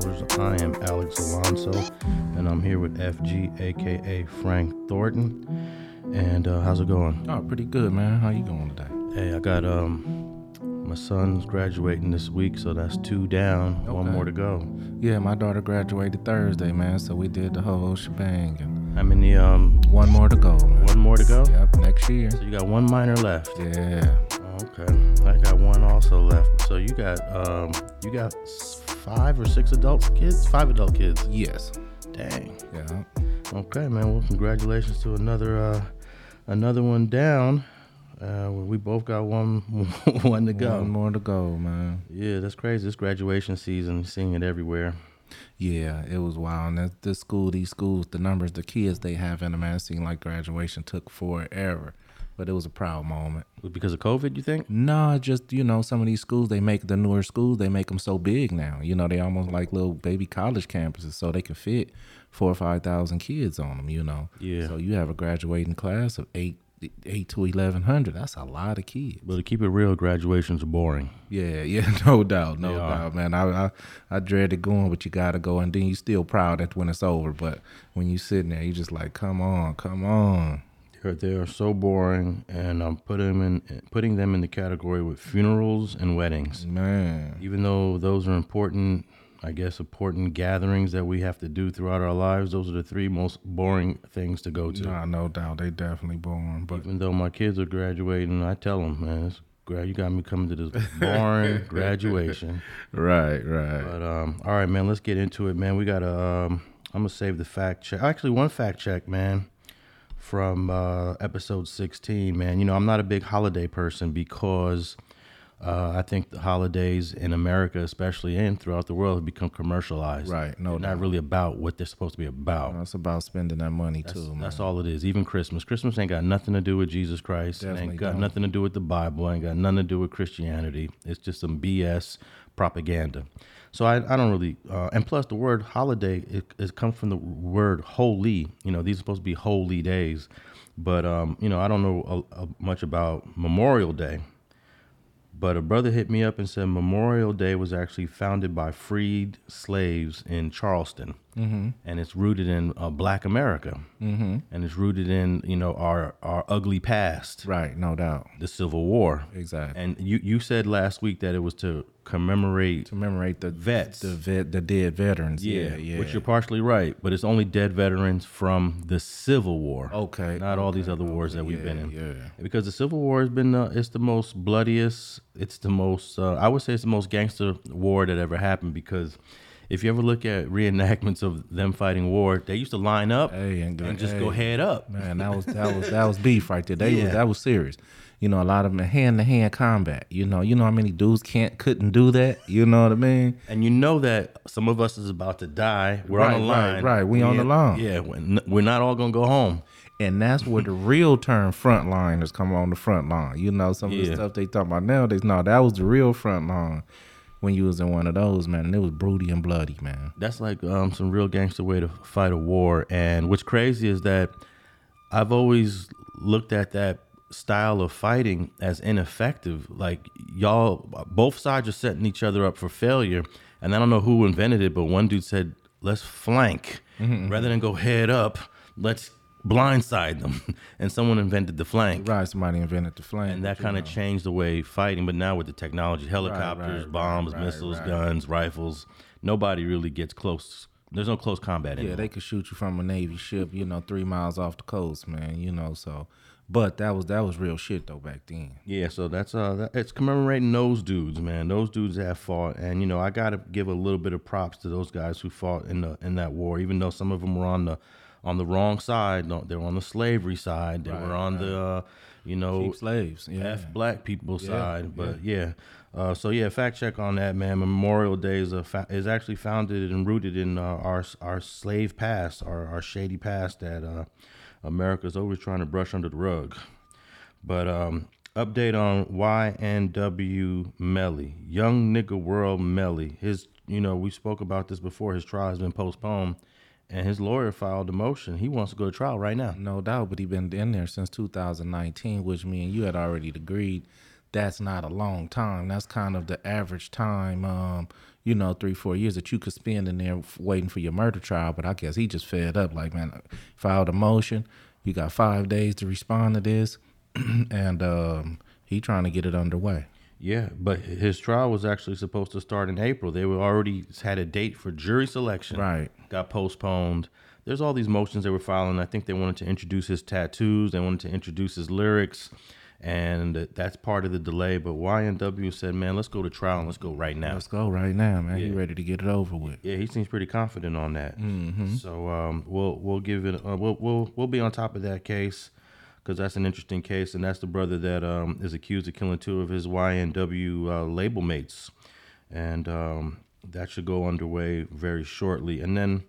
Scholars. I am Alex Alonso, and I'm here with FG, a.k.a. Frank Thornton. And how's it going? Oh, pretty good, man. How you going today? Hey, I got my son's graduating this week, so that's two down, okay. One more to go. Yeah, my daughter graduated Thursday, man, so we did the whole shebang. I'm in the one more to go, man. One more to go? Yep, next year. So you got one minor left. Yeah. Okay. I got one also left. So you got 5 or 6 adult kids? 5 adult kids. Yes. Dang. Yeah. Okay, man. Well, congratulations to another one down. We both got one to go. One more to go, man. Yeah, that's crazy. This graduation season, seeing it everywhere. Yeah, it was wild. And these schools, the numbers, the kids they have in them, man, it seemed like graduation took forever. But it was a proud moment. Because of COVID, you think? No, just, some of these schools, the newer schools, they make them so big now. They almost like little baby college campuses, so they can fit 4,000 or 5,000 kids on them, Yeah. So you have a graduating class of 8 to 1,100. That's a lot of kids. But to keep it real, graduations are boring. Yeah, no doubt, man. I dreaded going, but you got to go, and then you still proud that when it's over. But when you sitting there, you just like, come on. They are so boring, and I'm putting them in the category with funerals and weddings. Man, even though those are important, I guess, important gatherings that we have to do throughout our lives, those are the 3 most boring things to go to. Nah, no doubt. They definitely boring. But even though my kids are graduating, I tell them, man, you got me coming to this boring graduation. Right. But, all right, man, let's get into it, man. We got I'm going to save the fact check. Actually, one fact check, man, from episode 16, man. I'm not a big holiday person because... I think the holidays in America, especially, and throughout the world, have become commercialized. Right. No, not really about what they're supposed to be about. No, it's about spending that money, too, man. That's all it is. Even Christmas. Christmas ain't got nothing to do with Jesus Christ. Definitely ain't got nothing to do with the Bible. Ain't got nothing to do with Christianity. It's just some BS propaganda. So I don't really... and plus, the word holiday, it comes from the word holy. These are supposed to be holy days. But, I don't know much about Memorial Day. But a brother hit me up and said Memorial Day was actually founded by freed slaves in Charleston. Mm-hmm. And it's rooted in Black America. Mm-hmm. And it's rooted in, our ugly past. Right, no doubt. The Civil War. Exactly. And you said last week that it was to commemorate the vets. The dead veterans. Yeah. Which you're partially right, but it's only dead veterans from the Civil War. Okay. Not all these other wars that we've been in. Yeah. Because the Civil War has been, it's the most bloodiest, it's the most, I would say it's the most gangster war that ever happened, because if you ever look at reenactments of them fighting war, they used to line up and just go head up. Man, that was beef right there. That was serious. A lot of them hand-to-hand combat. You know how many dudes couldn't do that. You know what I mean? And you know that some of us is about to die. We're on the line. Right. We on the line. Yeah, we're not all gonna go home. And that's where the real term frontliners come on the front line. Some of the stuff they talk about nowadays. No, that was the real front line. When you was in one of those, man, and it was broody and bloody, man. That's like some real gangster way to fight a war. And what's crazy is that I've always looked at that style of fighting as ineffective. Like, both sides are setting each other up for failure. And I don't know who invented it, but one dude said, let's flank. Mm-hmm. Rather than go head up, let's blindside them. And someone invented the flank. Right, somebody invented the flank. And that kind of changed the way fighting. But now with the technology, helicopters, bombs, missiles, guns, rifles, nobody really gets close. There's no close combat anymore. Yeah, they could shoot you from a Navy ship, 3 miles off the coast, man, so... But that was real shit, though, back then. Yeah, so that's it's commemorating those dudes, man. Those dudes that fought. And, I got to give a little bit of props to those guys who fought in that war, even though some of them were on the wrong side. No, they were on the slavery side. They were on the, cheap slaves. Yeah. Black people side. But, fact check on that, man. Memorial Day is actually founded and rooted in our slave past, our shady past that... America's always trying to brush under the rug. But update on YNW Melly, Young Nigga World Melly. His, we spoke about this before. His trial has been postponed, and his lawyer filed a motion. He wants to go to trial right now. No doubt, but he's been in there since 2019, which me and you had already agreed. That's not a long time. That's kind of the average time, you know, 3-4 years that you could spend in there waiting for your murder trial. But I guess he just fed up, like, man, filed a motion. You got 5 days to respond to this. And he trying to get it underway. Yeah, but his trial was actually supposed to start in April. They were already had a date for jury selection. Right. Got postponed. There's all these motions they were filing. I think they wanted to introduce his tattoos. They wanted to introduce his lyrics. And that's part of the delay. But YNW said, man, let's go to trial and let's go right now. Let's go right now, man. Yeah. He ready to get it over with. Yeah, he seems pretty confident on that. Mm-hmm. So we'll give it. We'll be on top of that case. Because that's an interesting case, and that's the brother that is accused of killing two of his YNW label mates. And that should go underway very shortly. And then,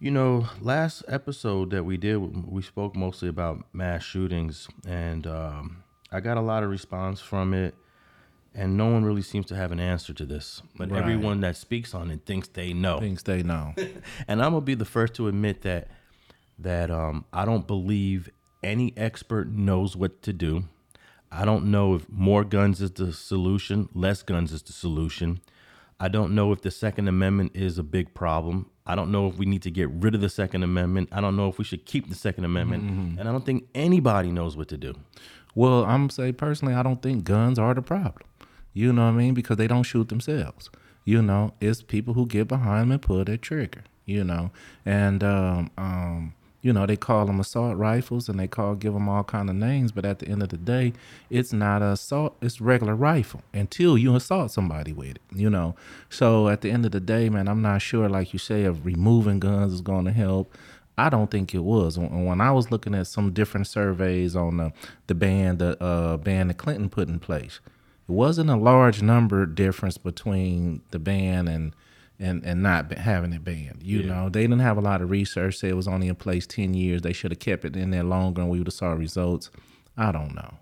you know, last episode that we did, we spoke mostly about mass shootings, and I got a lot of response from it, and no one really seems to have an answer to this. But right. Everyone that speaks on it thinks they know. And I'm going to be the first to admit that I don't believe any expert knows what to do. I don't know if more guns is the solution, less guns is the solution. I don't know if the Second Amendment is a big problem. I don't know if we need to get rid of the Second Amendment. I don't know if we should keep the Second Amendment. Mm-hmm. And I don't think anybody knows what to do. Well, I'm say personally, I don't think guns are the problem. You know what I mean? Because they don't shoot themselves. You know, it's people who get behind them and pull that trigger, you know. And, you know, they call them assault rifles and they give them all kind of names. But at the end of the day, it's not an assault. It's regular rifle until you assault somebody with it, you know. So at the end of the day, man, I'm not sure, like you say, if removing guns is going to help. I don't think it was. When I was looking at some different surveys on the ban that Clinton put in place, it wasn't a large number difference between the ban and not having it banned, you know. They didn't have a lot of research. Say it was only in place 10 years. They should have kept it in there longer and we would have saw results. I don't know.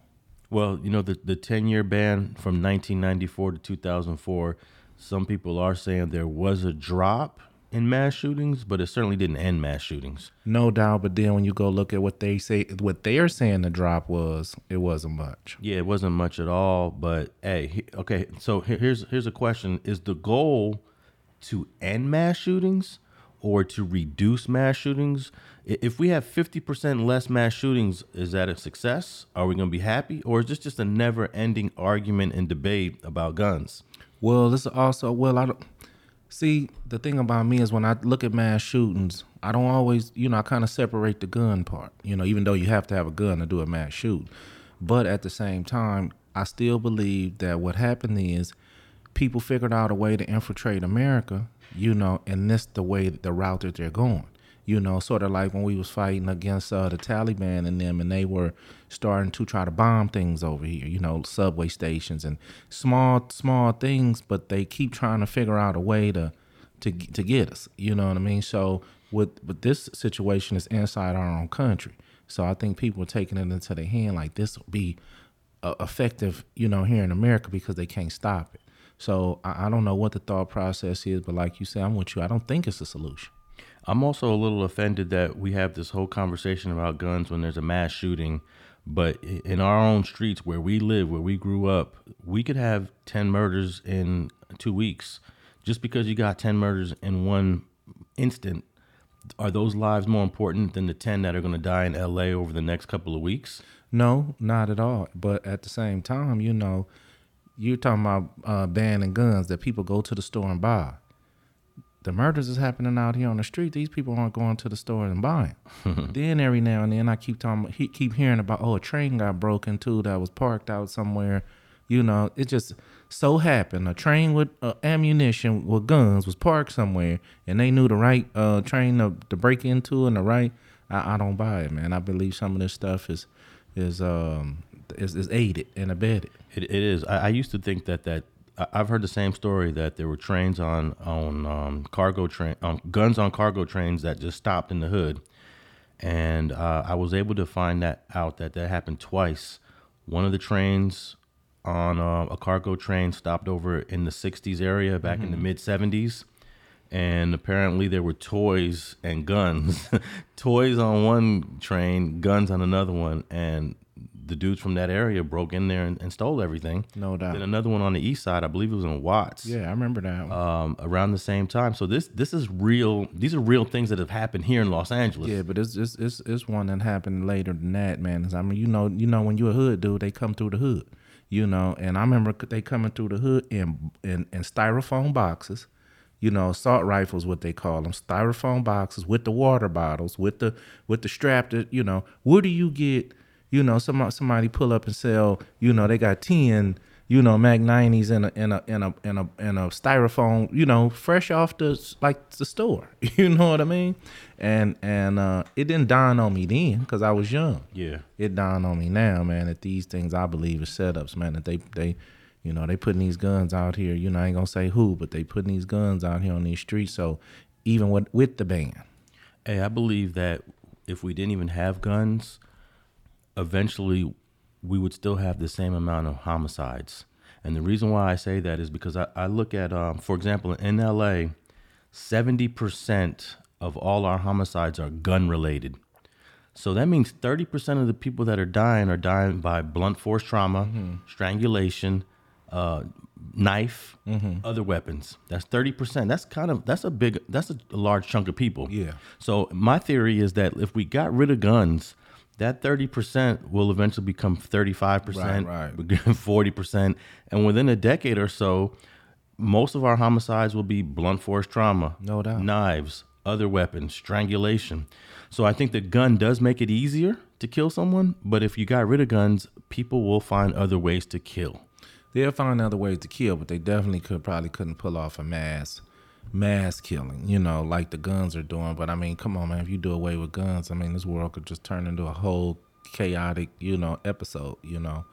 Well, you know, the 10-year ban from 1994 to 2004, some people are saying there was a drop in mass shootings, but it certainly didn't end mass shootings. No doubt, but then when you go look at what they're saying the drop was, it wasn't much. Yeah, it wasn't much at all, but hey, okay, so here's a question. Is the goal to end mass shootings or to reduce mass shootings? If we have 50% less mass shootings, is that a success? Are we going to be happy? Or is this just a never-ending argument and debate about guns? Well, this is also, the thing about me is when I look at mass shootings, I don't always, you know, I kind of separate the gun part, you know, even though you have to have a gun to do a mass shoot. But at the same time, I still believe that what happened is people figured out a way to infiltrate America, you know, and that's the way, the route that they're going. You know, sort of like when we was fighting against the Taliban and them, and they were starting to try to bomb things over here, you know, subway stations and small things, but they keep trying to figure out a way to get us, you know what I mean? So with this situation is inside our own country. So I think people are taking it into their hand like this will be effective, you know, here in America because they can't stop it. So I don't know what the thought process is, but like you said, I'm with you. I don't think it's a solution. I'm also a little offended that we have this whole conversation about guns when there's a mass shooting, but in our own streets where we live, where we grew up, we could have 10 murders in 2 weeks. Just because you got 10 murders in one instant, are those lives more important than the 10 that are going to die in LA over the next couple of weeks? No, not at all. But at the same time, you know, you're talking about banning guns that people go to the store and buy. The murders is happening out here on the street. These people aren't going to the store and buying. Then every now and then I keep hearing about, oh, a train got broken too that was parked out somewhere. You know, it just so happened a train with ammunition with guns was parked somewhere and they knew the right train to break into and the right. I don't buy it, man. I believe some of this stuff is aided and abetted. It is. I used to think that I've heard the same story that there were trains on cargo train, guns on cargo trains that just stopped in the hood, and I was able to find that happened twice. One of the trains on a cargo train stopped over in the '60s area back in the mid '70s. And apparently there were toys and guns, toys on one train, guns on another one. And the dudes from that area broke in there and stole everything. No doubt. Then another one on the east side, I believe it was in Watts. Yeah, I remember that one. Around the same time. So this is real. These are real things that have happened here in Los Angeles. Yeah, but it's one that happened later than that, man. I mean, you know, when you're a hood dude, they come through the hood, you know. And I remember they coming through the hood in styrofoam boxes. You know, assault rifles, what they call them, styrofoam boxes with the water bottles, with the strap that, you know, where do you get, you know, somebody pull up and sell, you know, they got 10, you know, Mac 90s in a styrofoam, you know, fresh off the store, you know what I mean? And it didn't dawn on me then because I was young. Yeah. It dawned on me now, man, that these things I believe are setups, man, that they you know, they putting these guns out here. You know, I ain't going to say who, but they putting these guns out here on these streets. So even with the ban. Hey, I believe that if we didn't even have guns, eventually we would still have the same amount of homicides. And the reason why I say that is because I look at, for example, in L.A., 70% of all our homicides are gun-related. So that means 30% of the people that are dying by blunt force trauma, mm-hmm. strangulation, knife, mm-hmm. other weapons. That's 30%. That's a large chunk of people. Yeah. So my theory is that if we got rid of guns, that 30% will eventually become 35%, 40%. And within a decade or so, most of our homicides will be blunt force trauma. No doubt. Knives, other weapons, strangulation. So I think the gun does make it easier to kill someone, but if you got rid of guns, people will find other ways to kill. They'll find other ways to kill, but they definitely couldn't pull off a mass killing, you know, like the guns are doing. But I mean, come on, man, if you do away with guns, I mean, this world could just turn into a whole chaotic, you know, episode, you know.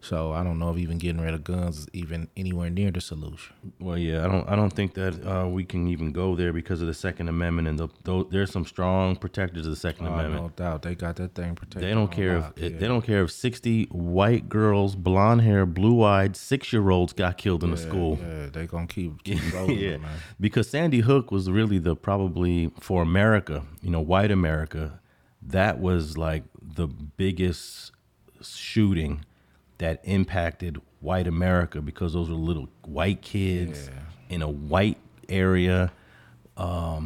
So I don't know if even getting rid of guns is even anywhere near the solution. Well, yeah, I don't think that we can even go there because of the Second Amendment, and there's some strong protectors of the Second Amendment. No doubt, they got that thing protected. They don't care they don't care if 60 white girls, blonde hair, blue eyed, 6-year-olds got killed in the school. Yeah, they gonna keep rolling. Yeah, man. Because Sandy Hook was really probably for America, you know, white America, that was like the biggest shooting that impacted white America, because those were little white kids in a white area, and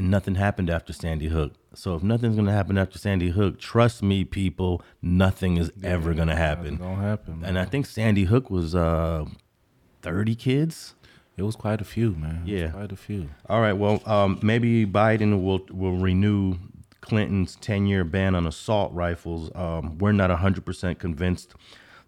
nothing happened after Sandy Hook. So if nothing's going to happen after Sandy Hook, trust me, people, nothing is ever going to happen. Don't happen, man. And I think Sandy Hook was 30 kids. It was quite a few, man. Yeah. Quite a few. All right, well, maybe Biden will renew Clinton's 10-year ban on assault rifles. We're not 100% convinced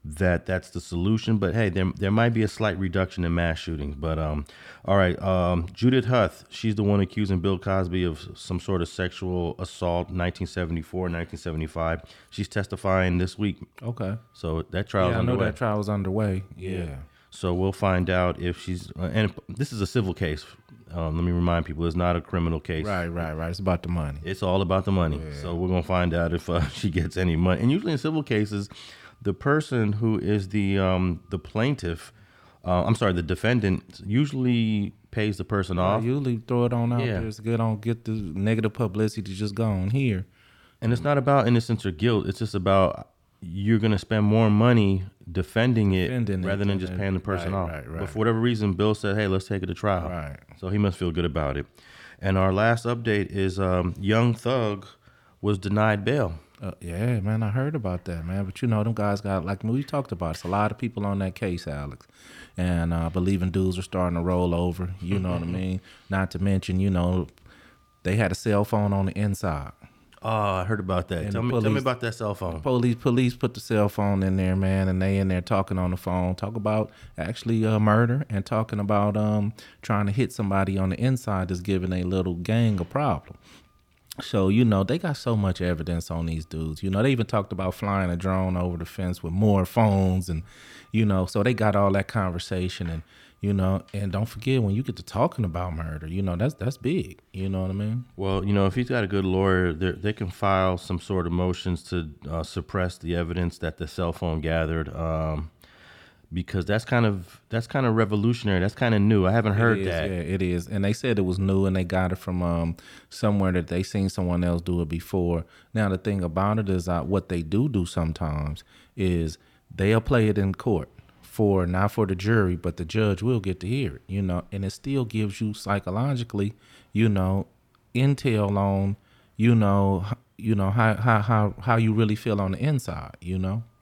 that's the solution, but hey, there might be a slight reduction in mass shootings. But all right, Judith Huth, she's the one accusing Bill Cosby of some sort of sexual assault, 1974, 1975. She's testifying this week. Okay. So that trial is underway. I know that trial is underway. Yeah. So we'll find out if she's, and this is a civil case. Let me remind people, it's not a criminal case. Right. It's about the money. It's all about the money. Yeah. So we're going to find out if she gets any money. And usually in civil cases, the person who is the plaintiff, the defendant, usually pays the person off. I usually throw it on out there. It's good on get the negative publicity just gone here. And it's not about innocence or guilt. It's just about you're going to spend more money defending it rather than just paying the person off. Right. But for whatever reason, Bill said, hey, let's take it to trial. Right. So he must feel good about it. And our last update is Young Thug was denied bail. Yeah, man, I heard about that, man. But you know, them guys got, like we talked about, it's a lot of people on that case, Alex. And I believe dudes are starting to roll over, you know what I mean? Not to mention, you know, they had a cell phone on the inside. Oh, I heard about that. Tell me about that cell phone. Police put the cell phone in there, man, and they in there talking on the phone, talk about actually murder and talking about trying to hit somebody on the inside that's giving a little gang a problem. So, you know, they got so much evidence on these dudes. You know, they even talked about flying a drone over the fence with more phones and, you know, so they got all that conversation. And, you know, and don't forget, when you get to talking about murder, you know, that's big. You know what I mean? Well, you know, if he's got a good lawyer, they can file some sort of motions to suppress the evidence that the cell phone gathered. because that's kind of revolutionary. That's kind of new. I haven't heard that. Yeah, it is. And they said it was new, and they got it from somewhere that they seen someone else do it before. Now the thing about it is what they do sometimes is they'll play it in court not for the jury, but the judge will get to hear it, and it still gives you psychologically, intel on, how you really feel on the inside,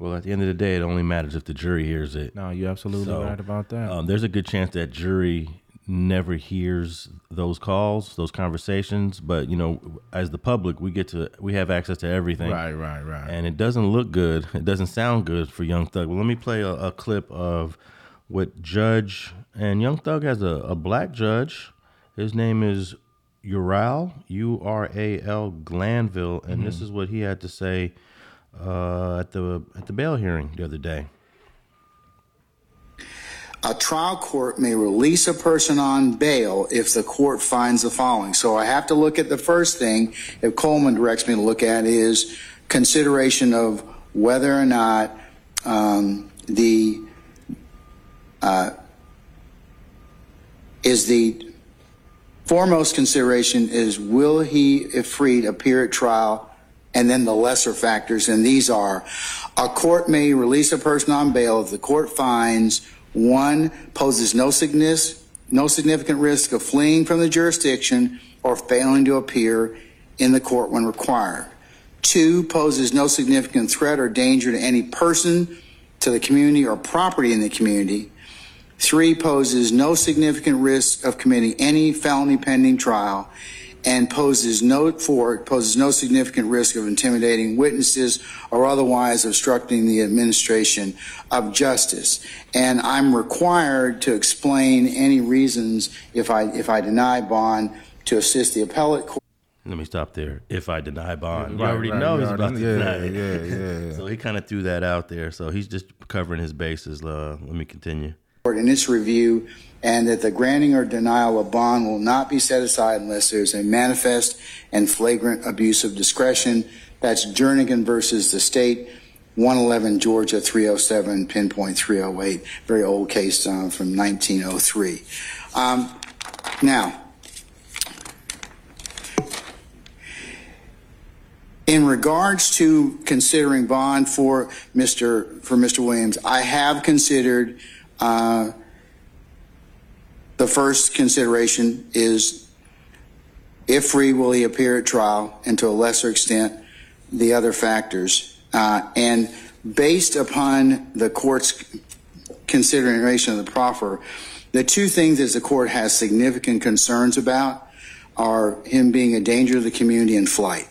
Well, at the end of the day, it only matters if the jury hears it. No, you're absolutely right about that. There's a good chance that jury never hears those calls, those conversations. But, as the public, we have access to everything. Right. And it doesn't look good. It doesn't sound good for Young Thug. Well, let me play a clip of what Judge, and Young Thug has a black judge. His name is Ural, U-R-A-L Glanville, and this is what he had to say at the bail hearing the other day. A trial court may release a person on bail if the court finds the following. So I have to look at the first thing, if Coleman directs me to look at, is consideration of whether or not the foremost consideration is, will he, if freed, appear at trial? And then the lesser factors, and these are: a court may release a person on bail if the court finds, one, poses no significant risk of fleeing from the jurisdiction or failing to appear in the court when required; two, poses no significant threat or danger to any person, to the community, or property in the community; three, poses no significant risk of committing any felony pending trial; and poses no significant risk of intimidating witnesses or otherwise obstructing the administration of justice. And I'm required to explain any reasons if I deny bond to assist the appellate court. Let me stop there. If I deny bond. You already know he's about to deny it. Yeah. So he kind of threw that out there. So he's just covering his bases. Let me continue. In its review, and that the granting or denial of bond will not be set aside unless there's a manifest and flagrant abuse of discretion. That's Jernigan versus the state, 111 Georgia 307 pinpoint 308, very old case from 1903. Now, in regards to considering bond for Mr. Williams, I have considered. The first consideration is, if free, will he appear at trial, and to a lesser extent, the other factors. And based upon the court's consideration of the proffer, the two things that the court has significant concerns about are him being a danger to the community and flight.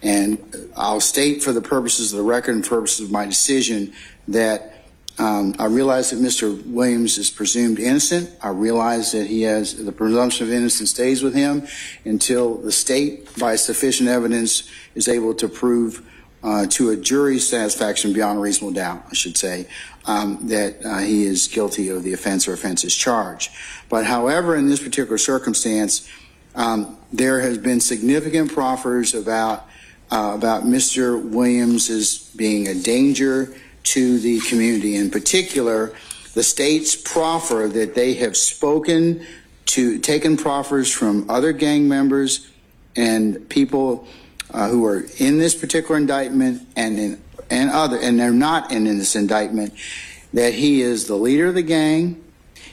And I'll state for the purposes of the record and purposes of my decision that I realize that Mr. Williams is presumed innocent. I realize that he has the presumption of innocence stays with him until the state, by sufficient evidence, is able to prove to a jury's satisfaction beyond a reasonable doubt, I should say, that he is guilty of the offense or offenses charged. But however, in this particular circumstance, there has been significant proffers about Mr. Williams as being a danger to the community. In particular, the state's proffer that they have taken proffers from other gang members and people who are in this particular indictment and they're not in this indictment, that he is the leader of the gang,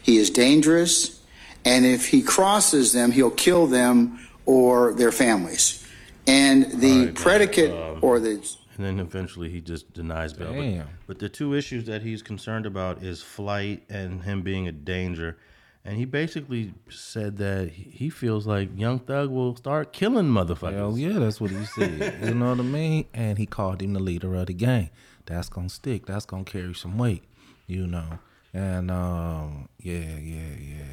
he is dangerous, and if he crosses them, he'll kill them or their families. And the predicate or the... And then eventually he just denies bail. But the two issues that he's concerned about is flight and him being a danger. And he basically said that he feels like Young Thug will start killing motherfuckers. Hell yeah, that's what he said. You know what I mean? And he called him the leader of the gang. That's going to stick. That's going to carry some weight, And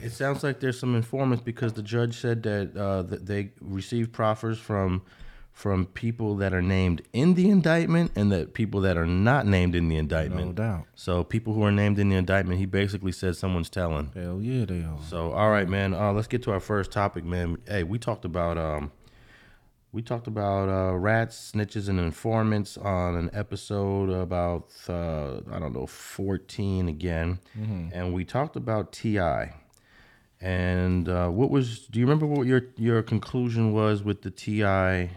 It sounds like there's some informants because the judge said that they received proffers from people that are named in the indictment and that people that are not named in the indictment. No doubt. So people who are named in the indictment, he basically said someone's telling. Hell yeah, they are. So, all right, man, let's get to our first topic, man. Hey, we talked about We talked about rats, snitches, and informants on an episode about, 14 again. Mm-hmm. And we talked about T.I. And do you remember what your conclusion was with the T.I.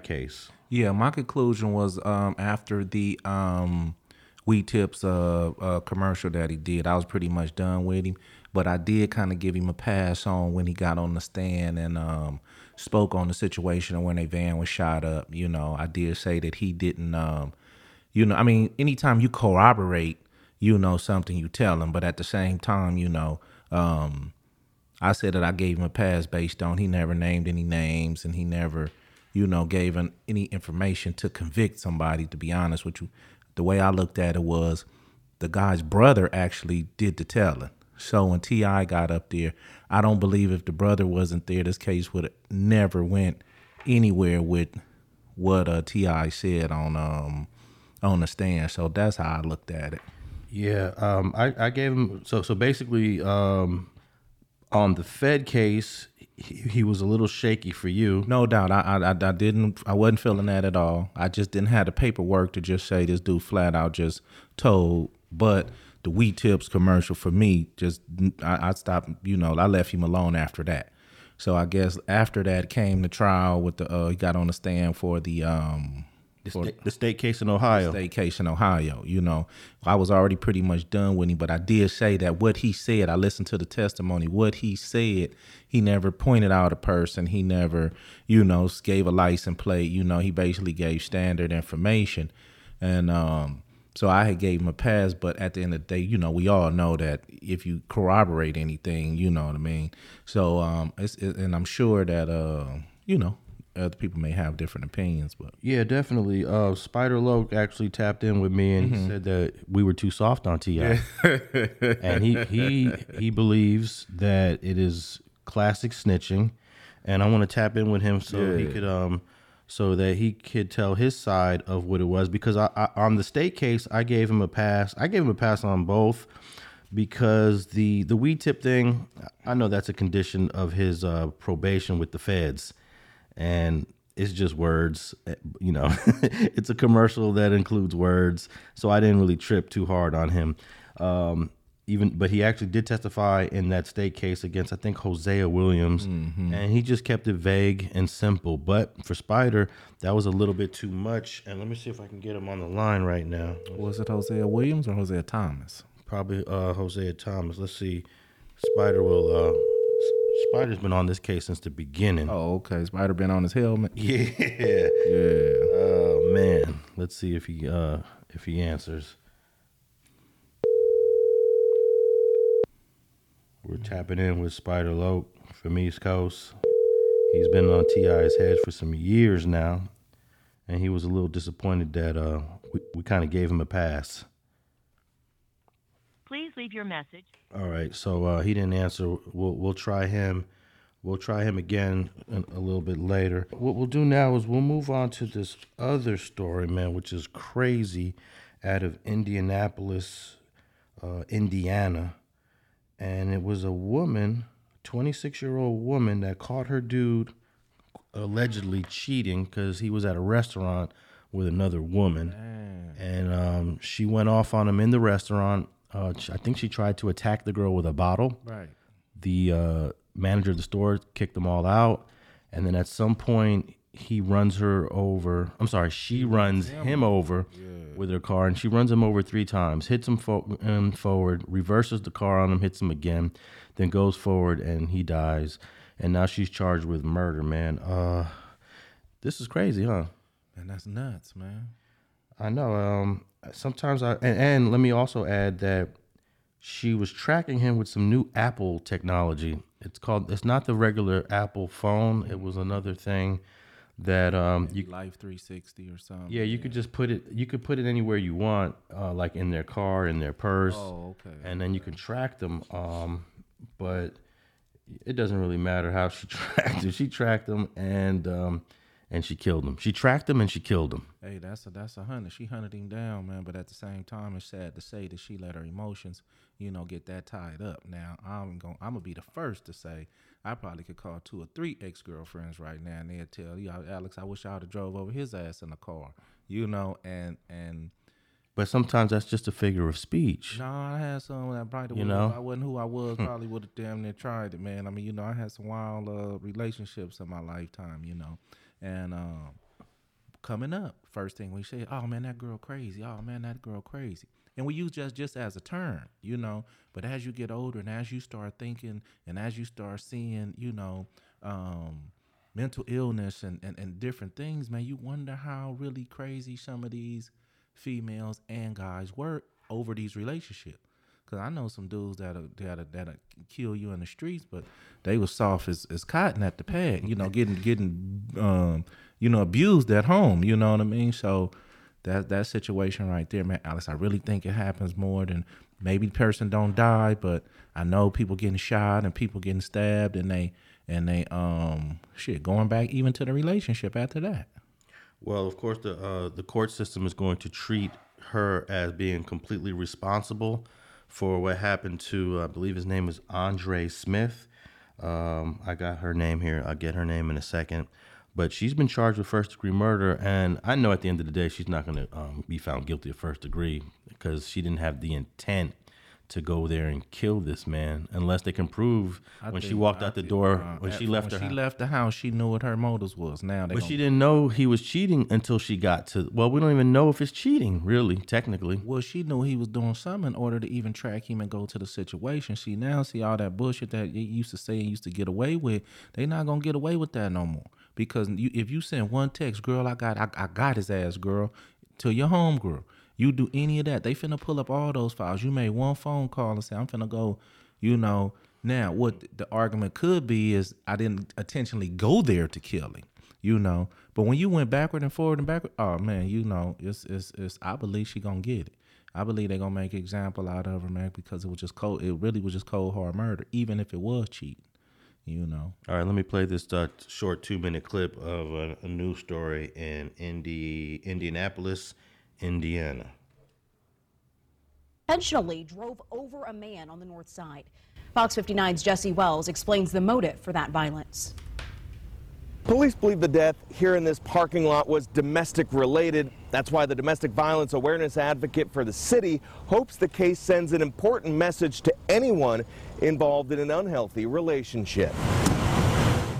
case? Yeah, my conclusion was after the Weed Tips commercial that he did, I was pretty much done with him. But I did kind of give him a pass on when he got on the stand and spoke on the situation when their van was shot up. You know, I did say that he didn't, anytime you corroborate, something, you tell him. But at the same time, I said that I gave him a pass based on he never named any names and he never, gave any information to convict somebody, to be honest with you. The way I looked at it was the guy's brother actually did the telling. So when T.I. got up there, I don't believe if the brother wasn't there, this case would have never went anywhere with what T.I. said on the stand. So that's how I looked at it. Yeah, I gave him so basically on the Fed case, he was a little shaky for you. No doubt, I wasn't feeling that at all. I just didn't have the paperwork to just say this dude flat out just told, but. The Weed Tips commercial for me, just I stopped, I left him alone after that. So I guess after that came the trial with the he got on the stand for the state case in Ohio. I was already pretty much done with him, but I did say that what he said, I listened to the testimony. What he said, he never pointed out a person. He never, gave a license plate. He basically gave standard information, and so I had gave him a pass, but at the end of the day, we all know that if you corroborate anything, you know what I mean? So, and I'm sure that, other people may have different opinions, but. Yeah, definitely. Spider Loke actually tapped in with me and mm-hmm. said that we were too soft on T.I. And he believes that it is classic snitching, and I want to tap in with him he could, so that he could tell his side of what it was, because I on the state case, I gave him a pass. I gave him a pass on both because the weed tip thing, I know that's a condition of his probation with the feds, and it's just words, it's a commercial that includes words. So I didn't really trip too hard on him. But he actually did testify in that state case against, I think, Hosea Williams, mm-hmm. and he just kept it vague and simple. But for Spider, that was a little bit too much. And let me see if I can get him on the line right now. Was it Hosea Williams or Hosea Thomas? Probably Hosea Thomas. Let's see. Spider will. Spider's been on this case since the beginning. Oh, okay. Spider been on his helmet. Yeah. Yeah. Oh man. Let's see if he answers. We're tapping in with Spider Loke from East Coast. He's been on T.I.'s head for some years now, and he was a little disappointed that we kind of gave him a pass. Please leave your message. All right, so he didn't answer. We'll try him. We'll try him again a little bit later. What we'll do now is we'll move on to this other story, man, which is crazy, out of Indianapolis, Indiana. And it was a woman, 26-year-old woman, that caught her dude allegedly cheating because he was at a restaurant with another woman. Man. And she went off on him in the restaurant. I think she tried to attack the girl with a bottle. Right. The manager of the store kicked them all out. And then at some point, he runs her over. I'm sorry, she runs him over with her car, and she runs him over 3 times, hits him forward, reverses the car on him, hits him again, then goes forward, and he dies. And now she's charged with murder, man. This is crazy, huh? Man, that's nuts, man. I know. Sometimes and let me also add that she was tracking him with some new Apple technology. It's not the regular Apple phone. It was another thing. That Life 360 or something. Yeah, you could just put it. You could put it anywhere you want, like in their car, in their purse. Oh, okay. And then you can track them. But it doesn't really matter how she tracked them. She tracked them, and and she killed him. She tracked him and she killed him. Hey, that's a hunter. She hunted him down, man. But at the same time, it's sad to say that she let her emotions, you know, get that tied up. Now, I'm gonna be the first to say I probably could call 2 or 3 ex-girlfriends right now, and they'll tell you, Alex, I wish I would have drove over his ass in the car, you know, and. But sometimes that's just a figure of speech. No, I had some that probably, if I wasn't who I was, probably would have damn near tried it, man. I mean, you know, I had some wild relationships in my lifetime, you know. And coming up, first thing we say, oh, man, that girl crazy. Oh, man, that girl crazy. And we use just as a term, you know. But as you get older and as you start thinking and as you start seeing, you know, mental illness and different things, man, you wonder how really crazy some of these females and guys were over these relationships. Because I know some dudes that'll kill you in the streets, but they was soft as cotton at the pad, you know, getting abused at home, you know what I mean? So that situation right there, man, Alex, I really think it happens more than maybe the person don't die, but I know people getting shot and people getting stabbed and they going back even to the relationship after that. Well, of course, the court system is going to treat her as being completely responsible for what happened to, I believe his name is Andre Smith. I got her name here. I'll get her name in a second. But she's been charged with first-degree murder, and I know at the end of the day she's not going to be found guilty of first degree because she didn't have the intent to go there and kill this man unless they can prove when she left the house, she knew what her motives was. She didn't know he was cheating until she got to, well, we don't even know if it's cheating, really, technically. Well, she knew he was doing something in order to even track him and go to the situation. She now see all that bullshit that you used to say and used to get away with. They not going to get away with that no more. Because if you send one text, girl, I got his ass, girl, to your homegirl. You do any of that, they finna pull up all those files. You made one phone call and say, I'm finna go, you know. Now, what the argument could be is I didn't intentionally go there to kill him, you know. But when you went backward and forward and backward, oh, man, you know, it's I believe she gonna get it. I believe they gonna make an example out of her, man, because it was just cold. It really was just cold, hard murder, even if it was cheating, you know. All right, let me play this short 2-minute clip of a news story in Indianapolis, Indiana. Intentionally drove over a man on the north side. Fox 59's Jesse Wells explains the motive for that violence. Police believe the death here in this parking lot was domestic related. That's why the domestic violence awareness advocate for the city hopes the case sends an important message to anyone involved in an unhealthy relationship.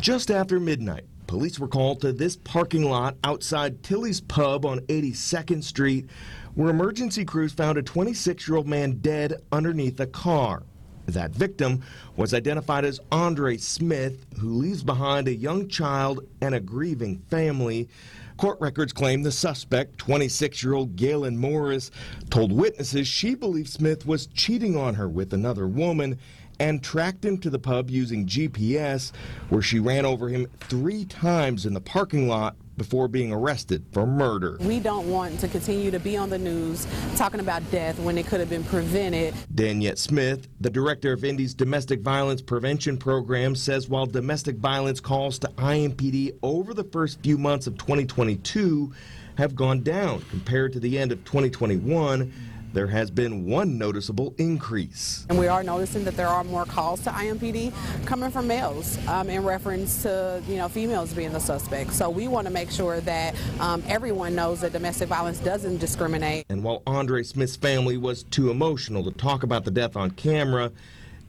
Just after midnight, police were called to this parking lot outside Tilly's Pub on 82nd Street, where emergency crews found a 26-year-old man dead underneath a car. That victim was identified as Andre Smith, who leaves behind a young child and a grieving family. Court records claim the suspect, 26-year-old Gaylyn Morris, told witnesses she believed Smith was cheating on her with another woman and tracked him to the pub using GPS, where she ran over him 3 times in the parking lot before being arrested for murder. We don't want to continue to be on the news talking about death when it could have been prevented. Danielle Smith, the director of Indy's Domestic Violence Prevention Program, says while domestic violence calls to IMPD over the first few months of 2022 have gone down compared to the end of 2021, there has been one noticeable increase. And we are noticing that there are more calls to IMPD coming from males in reference to, you know, females being the suspect. So we want to make sure that everyone knows that domestic violence doesn't discriminate. And while Andre Smith's family was too emotional to talk about the death on camera,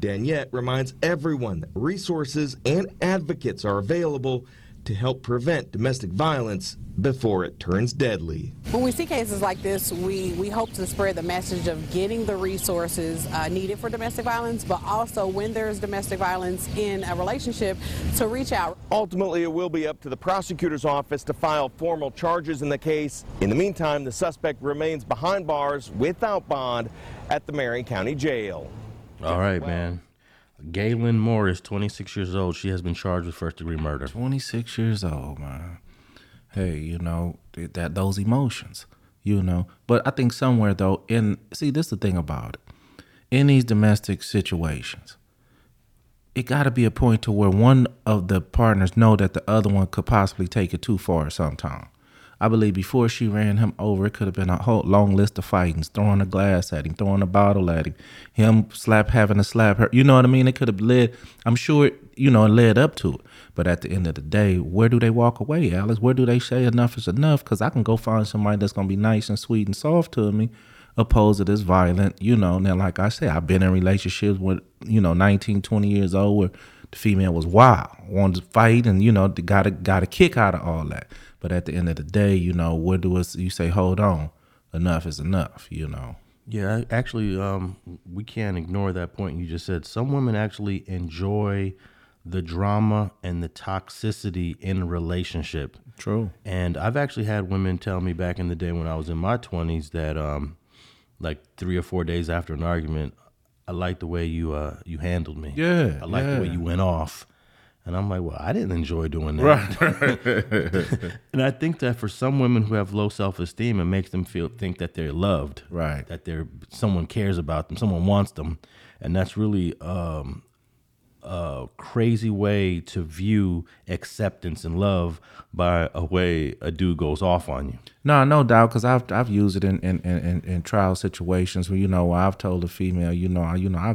Danielle reminds everyone that resources and advocates are available to help prevent domestic violence before it turns deadly. When we see cases like this, we hope to spread the message of getting the resources needed for domestic violence, but also when there's domestic violence in a relationship, to reach out. Ultimately, it will be up to the prosecutor's office to file formal charges in the case. In the meantime, the suspect remains behind bars without bond at the Marion County Jail. All right, man. Gaylyn Morris, 26 years old. She has been charged with first-degree murder. 26 years old, man. Hey, you know, that those emotions, you know. But I think somewhere, though, this is the thing about it. In these domestic situations, it got to be a point to where one of the partners know that the other one could possibly take it too far sometime. I believe before she ran him over, it could have been a whole long list of fightings, throwing a glass at him, throwing a bottle at him, him slap, having to slap her. You know what I mean? It could have led, I'm sure, you know, it led up to it. But at the end of the day, where do they walk away, Alice? Where do they say enough is enough? Because I can go find somebody that's going to be nice and sweet and soft to me, opposed to this violent, you know. Now, like I said, I've been in relationships with, you know, 19, 20 years old where the female was wild, wanted to fight and, you know, got a kick out of all that. But at the end of the day, you know, where do us, you say, hold on, enough is enough, you know? Yeah, actually, we can't ignore that point you just said. Some women actually enjoy the drama and the toxicity in a relationship. True. And I've actually had women tell me back in the day when I was in my 20s that like 3 or 4 days after an argument, I like the way you handled me. Yeah. I like the way you went off. And I'm like, well, I didn't enjoy doing that. Right. And I think that for some women who have low self-esteem, it makes them think that they're loved. Right. That someone cares about them, someone wants them. And that's really a crazy way to view acceptance and love by a way a dude goes off on you. No doubt, because I've used it in trial situations where, you know, I've told a female, I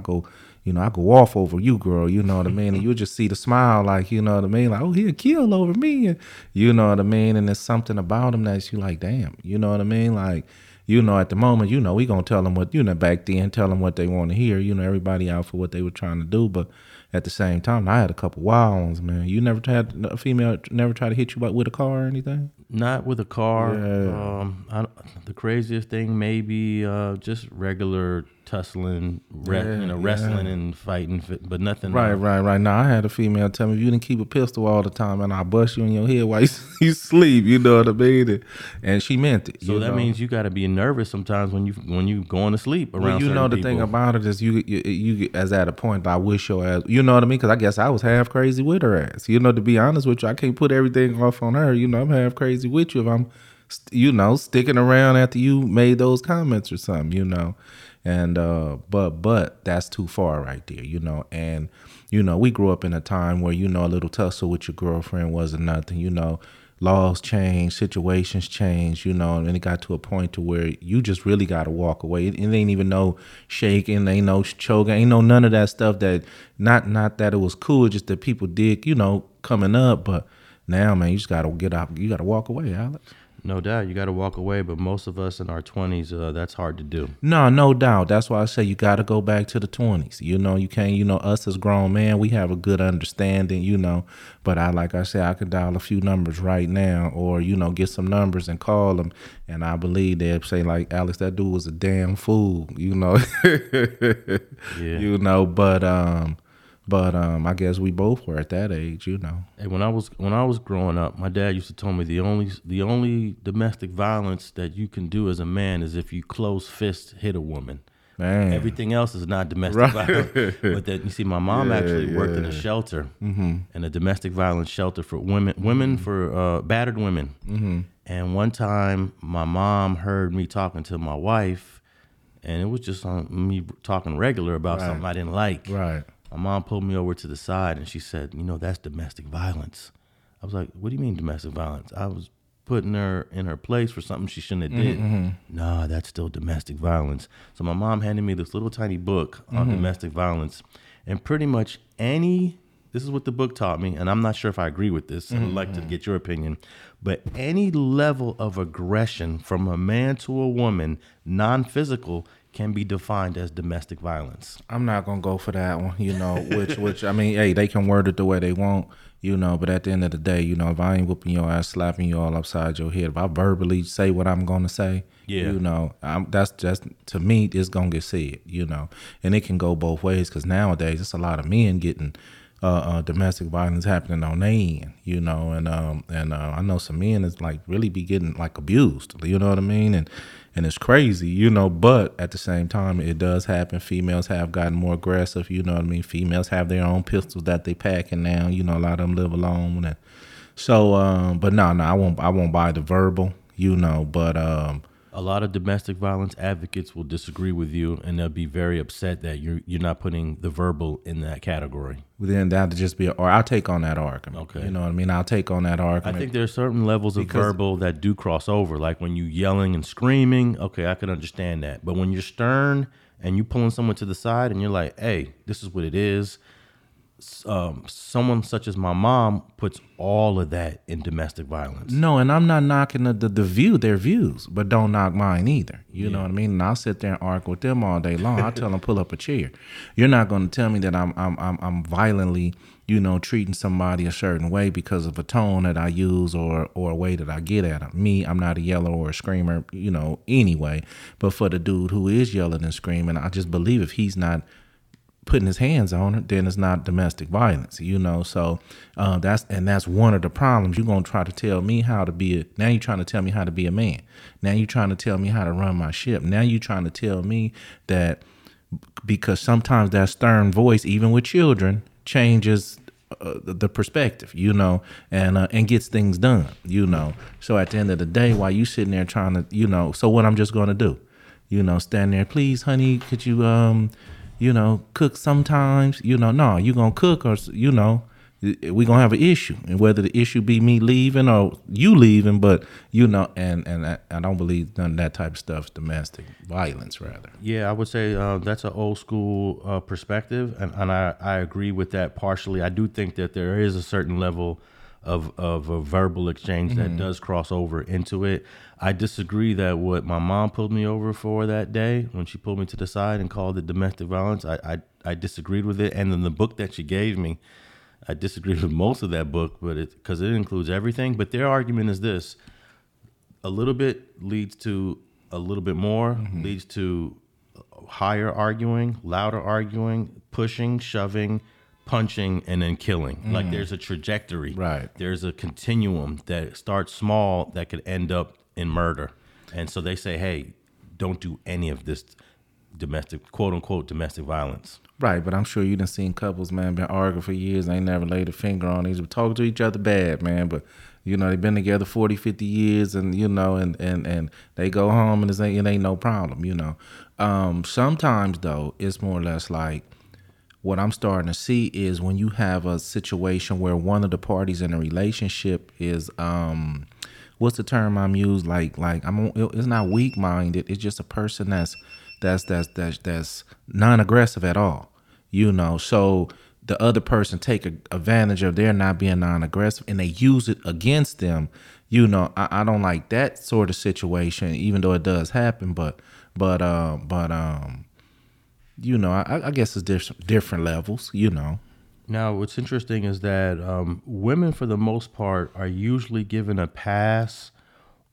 go off over you, girl, you know what I mean? And you just see the smile, like, you know what I mean? Like, oh, he'll kill over me, and you know what I mean? And there's something about him that you like, damn, you know what I mean? Like, you know, at the moment, you know, we going to tell them what, you know, back then, tell them what they want to hear, you know, everybody out for what they were trying to do. But at the same time, I had a couple wild ones, man. You never had a female never try to hit you with a car or anything? Not with a car. Yeah. The craziest thing, maybe just regular tussling, wrestling and fighting, but nothing. Right. Now, I had a female tell me, if you didn't keep a pistol all the time, and I'll bust you in your head while you sleep, you know what I mean? And she meant it. So that means you got to be nervous sometimes when you going to sleep around certain people. Well, you know, the thing about it is you as at a point, I wish your ass, you know what I mean? Because I guess I was half crazy with her ass. You know, to be honest with you, I can't put everything off on her. You know, I'm half crazy with you if I'm, you know, sticking around after you made those comments or something, you know. And but that's too far right there, you know. And you know, we grew up in a time where, you know, a little tussle with your girlfriend wasn't nothing, you know. Laws change, situations change, you know, and it got to a point to where you just really got to walk away. It ain't even no shaking, ain't no choking, ain't no none of that stuff. That not that it was cool, just that people did, you know, coming up. But now, man, you just got to get up. You got to walk away, Alex. No doubt. You got to walk away. But most of us in our 20s, that's hard to do. No doubt. That's why I say you got to go back to the 20s. You know, you can't, you know, us as grown men, we have a good understanding, you know. But I could dial a few numbers right now, or, you know, get some numbers and call them. And I believe they'd say, like, Alex, that dude was a damn fool, you know. Yeah. You know, But I guess we both were at that age, you know. Hey, when I was growing up, my dad used to tell me the only domestic violence that you can do as a man is if you close fist hit a woman. Man. Everything else is not domestic violence. But that, you see, my mom actually worked in a shelter, in a domestic violence shelter for women for battered women. Mm-hmm. And one time, my mom heard me talking to my wife, and it was just me talking regular about something I didn't like. Right. My mom pulled me over to the side and she said, you know, that's domestic violence. I was like, what do you mean domestic violence? I was putting her in her place for something she shouldn't have did. Mm-hmm. Nah, that's still domestic violence. So my mom handed me this little tiny book on domestic violence, and pretty much this is what the book taught me, and I'm not sure if I agree with this. Mm-hmm. I'd like to get your opinion. But any level of aggression from a man to a woman, non-physical, can be defined as domestic violence. I'm not gonna go for that one, you know, which I mean, hey, they can word it the way they want, you know, but at the end of the day, you know, if I ain't whooping your ass, slapping you all upside your head, if I verbally say what I'm gonna say, you know, that's just, to me, it's gonna get said, you know. And it can go both ways, because nowadays it's a lot of men getting domestic violence happening on their end, you know. And I know some men is like really be getting like abused, you know what I mean? And it's crazy, you know, but at the same time, it does happen. Females have gotten more aggressive, you know what I mean? Females have their own pistols that they packing now, you know, a lot of them live alone. And so, but no, I won't buy the verbal, you know, but a lot of domestic violence advocates will disagree with you, and they'll be very upset that you're not putting the verbal in that category. Well, then that would just be, or I'll take on that argument. Okay, you know what I mean. I'll take on that argument. I think there are certain levels of verbal that do cross over, like when you yelling and screaming. Okay, I can understand that, but when you're stern and you pulling someone to the side and you're like, "Hey, this is what it is." Someone such as my mom puts all of that in domestic violence. No, and I'm not knocking the view, their views, but don't knock mine either. You know what I mean? And I'll sit there and argue with them all day long. I tell them, pull up a chair. You're not going to tell me that I'm violently, treating somebody a certain way because of a tone that I use or a way that I get at them. Me, I'm not a yeller or a screamer, anyway. But for the dude who is yelling and screaming, I just believe if he's not putting his hands on her, then it's not domestic violence, So that's one of the problems. You're gonna try to tell me how to be a, now you're trying to tell me how to be a man. Now you're trying to tell me how to run my ship. Now you're trying to tell me that because sometimes that stern voice, even with children, changes the perspective, and gets things done, So at the end of the day, while you sitting there trying to, so what I'm just gonna do, stand there, please, honey, could you cook sometimes, no, you gonna cook or, we gonna have an issue. And whether the issue be me leaving or you leaving, but, and I don't believe none of that type of stuff is domestic violence, rather. Yeah, I would say that's an old school perspective, and I agree with that partially. I do think that there is a certain level of a verbal exchange that does cross over into it. I disagree that what my mom pulled me over for that day when she pulled me to the side and called it domestic violence, I disagreed with it. And then the book that she gave me, I disagreed with most of that book, but because it includes everything. But their argument is this: a little bit leads to a little bit more, leads to higher arguing, louder arguing, pushing, shoving, punching, and then killing. Like there's a trajectory, right? There's a continuum that starts small that could end up in murder. And so they say, hey, don't do any of this domestic, quote unquote, domestic violence. Right, but I'm sure you done seen couples, man, been arguing for years. They never laid a finger on each other, talk to each other bad, man. But they've been together 40, 50 years, and and they go home and it ain't no problem. Sometimes though, it's more or less like, what I'm starting to see is when you have a situation where one of the parties in a relationship is, what's the term I'm used? Like it's not weak-minded. It's just a person that's non-aggressive at all, So the other person take advantage of their not being non-aggressive, and they use it against them. I don't like that sort of situation, even though it does happen. But. I guess it's different levels, Now, what's interesting is that women, for the most part, are usually given a pass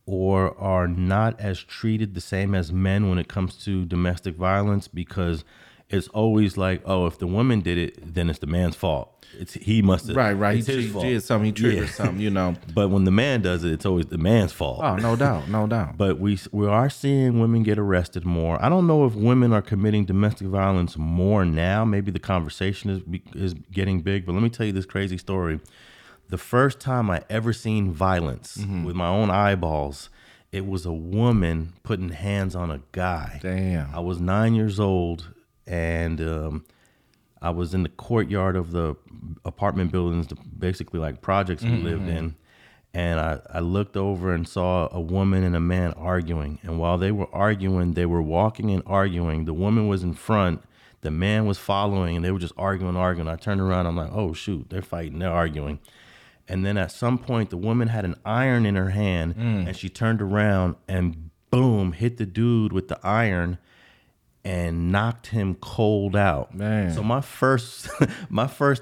or are not as treated the same as men when it comes to domestic violence, because it's always like, oh, if the woman did it, then it's the man's fault. He did something, he triggered something, But when the man does it, it's always the man's fault. Oh, no doubt. But we are seeing women get arrested more. I don't know if women are committing domestic violence more now. Maybe the conversation is getting big. But let me tell you this crazy story. The first time I ever seen violence with my own eyeballs, it was a woman putting hands on a guy. Damn. I was 9 years old. And I was in the courtyard of the apartment buildings, basically like projects we lived in. And I looked over and saw a woman and a man arguing. And while they were arguing, they were walking and arguing. The woman was in front. The man was following. And they were just arguing. I turned around. I'm like, oh, shoot, they're fighting. They're arguing. And then at some point, the woman had an iron in her hand. And she turned around and, boom, hit the dude with the iron and knocked him cold out. Man. So my first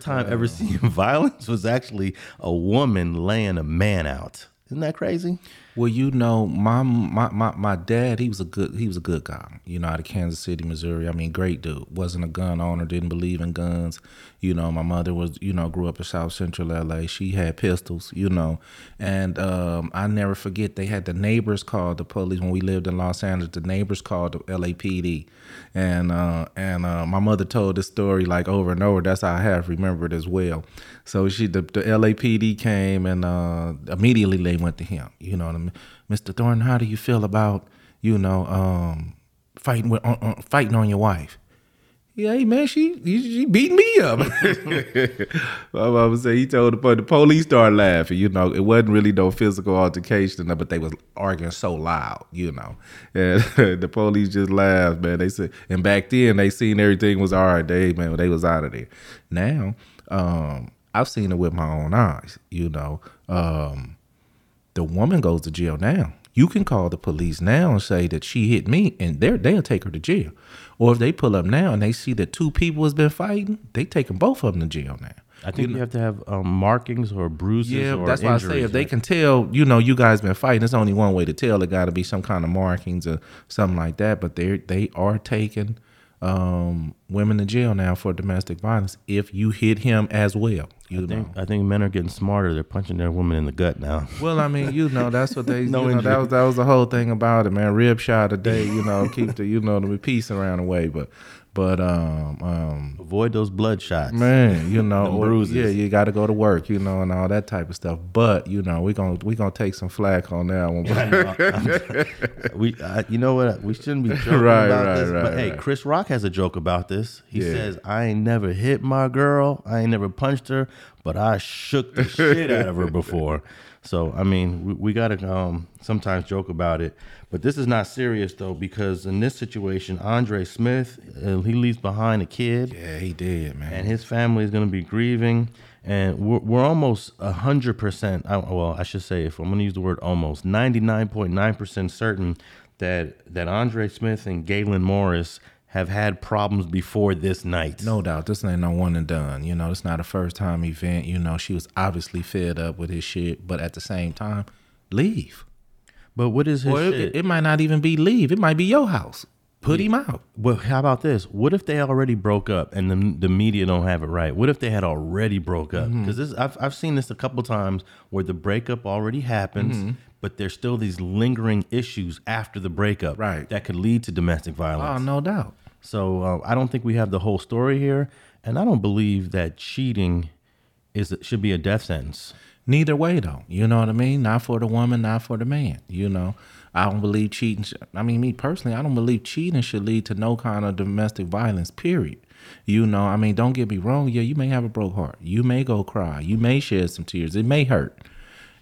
time ever seeing violence was actually a woman laying a man out. Isn't that crazy? Well, my dad, he was a good guy, out of Kansas City, Missouri. I mean, great dude. Wasn't a gun owner, didn't believe in guns. My mother was, grew up in South Central LA. She had pistols, And I never forget, they had the neighbors call the police when we lived in Los Angeles. The neighbors called the LAPD. And my mother told this story like over and over. That's how I have remembered as well. So the LAPD came and immediately they went to him, Mr. Thornton, how do you feel about you know, fighting on your wife. Yeah, hey man, she beat me up. My mama said he told the police started laughing. You know, it wasn't really no physical altercation, but they was arguing so loud. You know, and the police just laughed, man. They said, and back then they seen everything was all right. They was out of there. Now, I've seen it with my own eyes. You know, the woman goes to jail now. You can call the police now and say that she hit me, and they'll take her to jail. Or if they pull up now and they see that two people has been fighting, they take them both of them to jail now. I think you have to have markings or bruises or injuries. Yeah, that's why I say if they can tell, you know, you guys been fighting, there's only one way to tell. It got to be some kind of markings or something like that. But they are taking women to jail now for domestic violence if you hit him as well. I think men are getting smarter. They're punching their women in the gut now. Well, I mean, you know, that's what they no, you know, that was the whole thing about it, man. Rib shot a day, you know, keep the, you know, the peace around the way, but avoid those blood shots, man, you know, or, bruises. Yeah, you got to go to work, you know, and all that type of stuff. But you know, we're gonna take some flack on that one. You know what? We shouldn't be joking about this. Right, but hey, right. Chris Rock has a joke about this. He says, "I ain't never hit my girl. I ain't never punched her, but I shook the shit out of her before." So I mean, we gotta sometimes joke about it, but this is not serious though, because in this situation, Andre Smith, he leaves behind a kid. Yeah, he did, man. And his family is gonna be grieving, and we're almost 100%. Well, I should say, if I'm gonna use the word almost, 99.9% certain that Andre Smith and Gaylyn Morris have had problems before this night. No doubt. This ain't no one and done. You know, it's not a first-time event. You know, she was obviously fed up with his shit, but at the same time, leave. But what is his shit? It might not even be leave. It might be your house. Put him out. Well, how about this? What if they already broke up and the media don't have it right? What if they had already broke up? Because I've seen this a couple times where the breakup already happens, but there's still these lingering issues after the breakup that could lead to domestic violence. Oh, no doubt. So I don't think we have the whole story here, and I don't believe that cheating should be a death sentence. Neither way, though. You know what I mean? Not for the woman, not for the man, you know. I don't believe cheating. I mean, me personally, I don't believe cheating should lead to no kind of domestic violence, period. You know, I mean, don't get me wrong. Yeah, you may have a broke heart. You may go cry. You may shed some tears. It may hurt.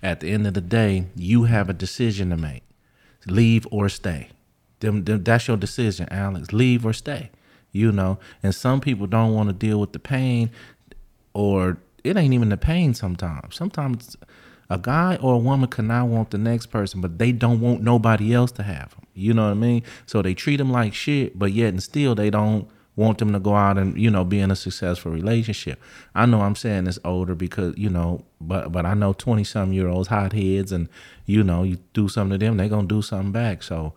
At the end of the day, you have a decision to make. Leave or stay. That's your decision, Alex. Leave or stay. You know, and some people don't want to deal with the pain, or it ain't even the pain sometimes. Sometimes a guy or a woman cannot want the next person, but they don't want nobody else to have them. You know what I mean? So they treat them like shit, but yet and still they don't want them to go out and, you know, be in a successful relationship. I know I'm saying this older because, you know, but I know 20-something-year-olds, hotheads, and, you know, you do something to them, they're going to do something back. So,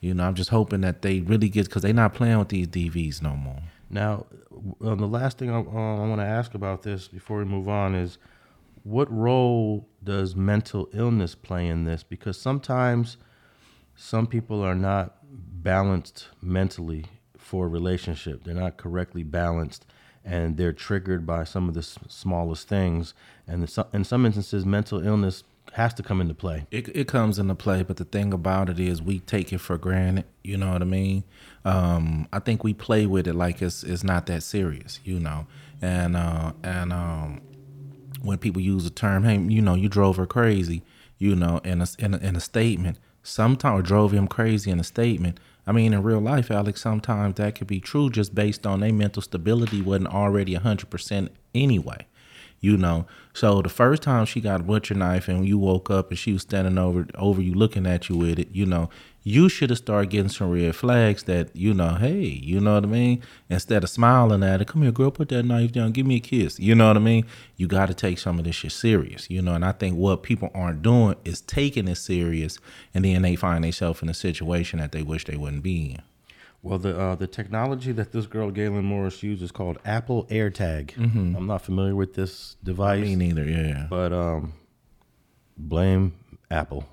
you know, I'm just hoping that they really get, because they're not playing with these DVs no more. Now, the last thing I want to ask about this before we move on is, what role does mental illness play in this? Because sometimes some people are not balanced mentally for a relationship. They're not correctly balanced, and they're triggered by some of the smallest things. And in some instances, mental illness has to come into play. It comes into play, but the thing about it is we take it for granted. You know what I mean? I think we play with it like it's not that serious, you know? And when people use the term, hey, you know, you drove her crazy, you know, in a statement, sometimes, or drove him crazy in a statement. I mean, in real life, Alex, sometimes that could be true just based on their mental stability wasn't already 100% anyway, you know. So the first time she got a butcher knife and you woke up and she was standing over you looking at you with it, you know, you should have started getting some red flags that, you know, hey, you know what I mean? Instead of smiling at her, come here, girl, put that knife down, give me a kiss. You know what I mean? You got to take some of this shit serious, you know? And I think what people aren't doing is taking it serious, and then they find themselves in a situation that they wish they wouldn't be in. Well, the technology that this girl, Gaylyn Morris, used is called Apple AirTag. I'm not familiar with this device. Me neither, yeah. But blame Apple.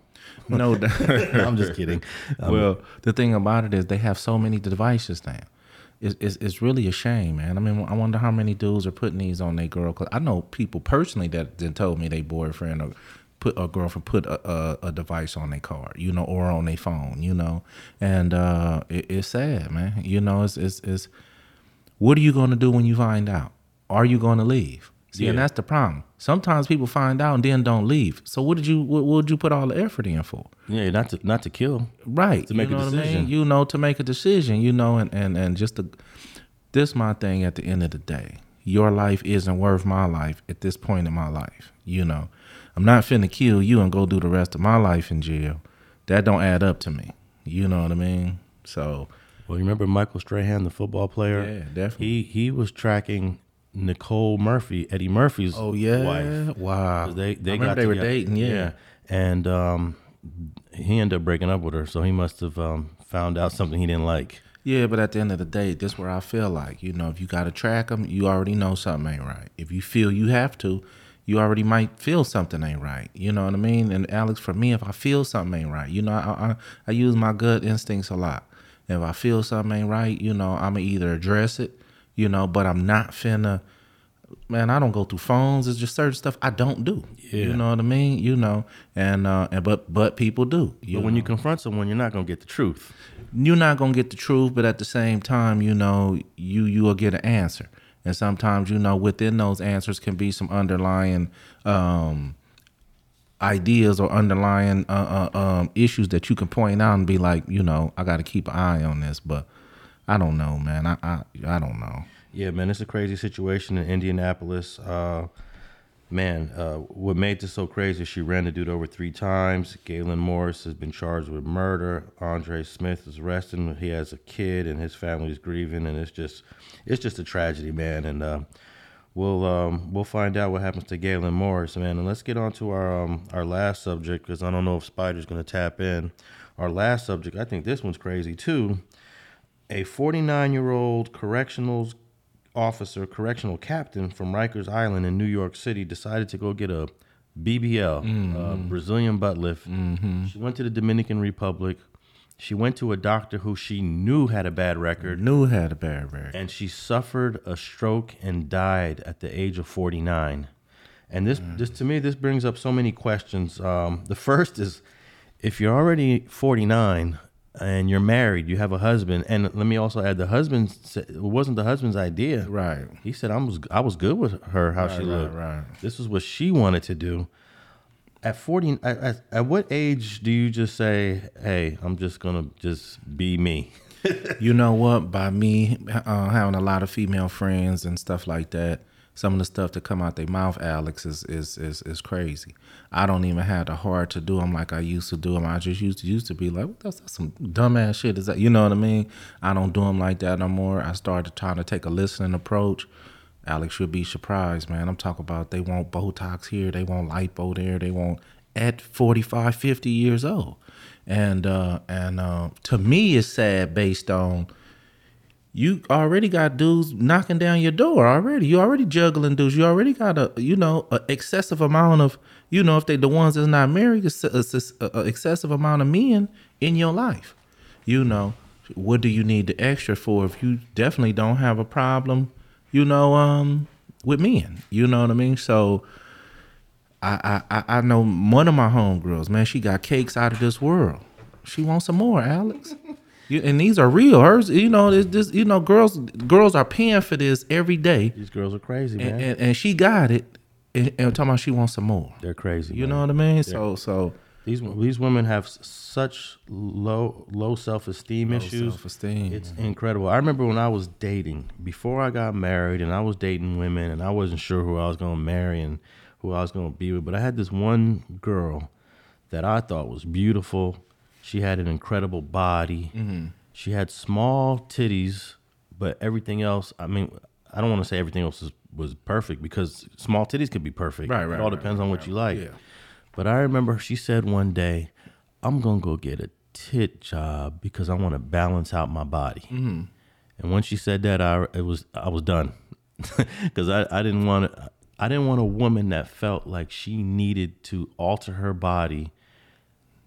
No, I'm just kidding. Well, the thing about it is they have so many devices now. It's really a shame, man. I mean, I wonder how many dudes are putting these on their girl. Cause I know people personally that then told me their boyfriend or a device on their car, you know, or on their phone, you know, and it's sad, man. You know, it's what are you going to do when you find out? Are you going to leave? See, yeah. And that's the problem. Sometimes people find out and then don't leave. So what did you put all the effort in for? Yeah, not to kill. Right. To make a decision. I mean? You know, to make a decision, you know, and just to, this my thing at the end of the day. Your life isn't worth my life at this point in my life, you know. I'm not finna kill you and go do the rest of my life in jail. That don't add up to me. You know what I mean? So. Well, you remember Michael Strahan, the football player? Yeah, definitely. He was tracking Nicole Murphy, Eddie Murphy's wife. Oh, yeah? Wife. Wow. They I remember they were dating, yeah. And he ended up breaking up with her, so he must have found out something he didn't like. Yeah, but at the end of the day, this is where I feel like, you know, if you got to track them, you already know something ain't right. If you feel you have to, you already might feel something ain't right. You know what I mean? And Alex, for me, if I feel something ain't right, you know, I use my gut instincts a lot. If I feel something ain't right, you know, I'm going to either address it, you know, but I'm not finna, man, I don't go through phones. It's just certain stuff I don't do. Yeah. You know what I mean? You know, but people do. But when you confront someone, you're not going to get the truth. You're not going to get the truth, but at the same time, you know, you will get an answer. And sometimes, you know, within those answers can be some underlying ideas or underlying issues that you can point out and be like, you know, I got to keep an eye on this, but I don't know, man. I don't know. Yeah, man, it's a crazy situation in Indianapolis. What made this so crazy is she ran the dude over 3 times. Gaylyn Morris has been charged with murder. Andre Smith is arrested. He has a kid, and his family is grieving, and it's just a tragedy, man. And we'll find out what happens to Gaylyn Morris, man. And let's get on to our last subject, because I don't know if Spider's going to tap in. Our last subject, I think this one's crazy too. A 49-year-old correctional officer, correctional captain from Rikers Island in New York City decided to go get a BBL, Brazilian Butt Lift. Mm-hmm. She went to the Dominican Republic. She went to a doctor who she knew had a bad record. And she suffered a stroke and died at the age of 49. And this to me, this brings up so many questions. The first is, if you're already 49... and you're married, you have a husband, and let me also add, the husband said, it wasn't the husband's idea. Right. He said, I was good with her, how she looked. Right. This is what she wanted to do. At 40, at what age do you just say, hey, I'm just going to just be me? You know what? By me having a lot of female friends and stuff like that, some of the stuff that come out their mouth, Alex, is crazy. I don't even have the heart to do them like I used to do them. I just used to be like, what, that's some dumbass shit. Is that, you know what I mean? I don't do them like that no more. I started trying to take a listening approach. Alex, you'll be surprised, man. I'm talking about they want Botox here, they want lipo there, they want at 45, 50 years old. And to me, it's sad based on, you already got dudes knocking down your door already. You already juggling dudes. You already got an excessive amount of, you know, if they the ones that's not married, an excessive amount of men in your life. You know, what do you need the extra for if you definitely don't have a problem, you know, with men? You know what I mean? So I know one of my homegirls, man, she got cakes out of this world. She wants some more, Alex. And these are real. Hers, you know, this, you know, girls are paying for this every day. These girls are crazy, man. And she got it. And I'm talking about she wants some more. They're crazy. You know what I mean? Yeah. So these women have such low self-esteem issues. It's incredible. I remember when I was dating, before I got married, and I was dating women, and I wasn't sure who I was going to marry and who I was going to be with. But I had this one girl that I thought was beautiful. She had an incredible body. Mm-hmm. She had small titties, but everything else, I mean, I don't want to say everything else was perfect, because small titties could be perfect. Right. It all depends on what you like. Yeah. But I remember she said one day, I'm going to go get a tit job because I want to balance out my body. Mm-hmm. And when she said that, I was done, because I didn't want a woman that felt like she needed to alter her body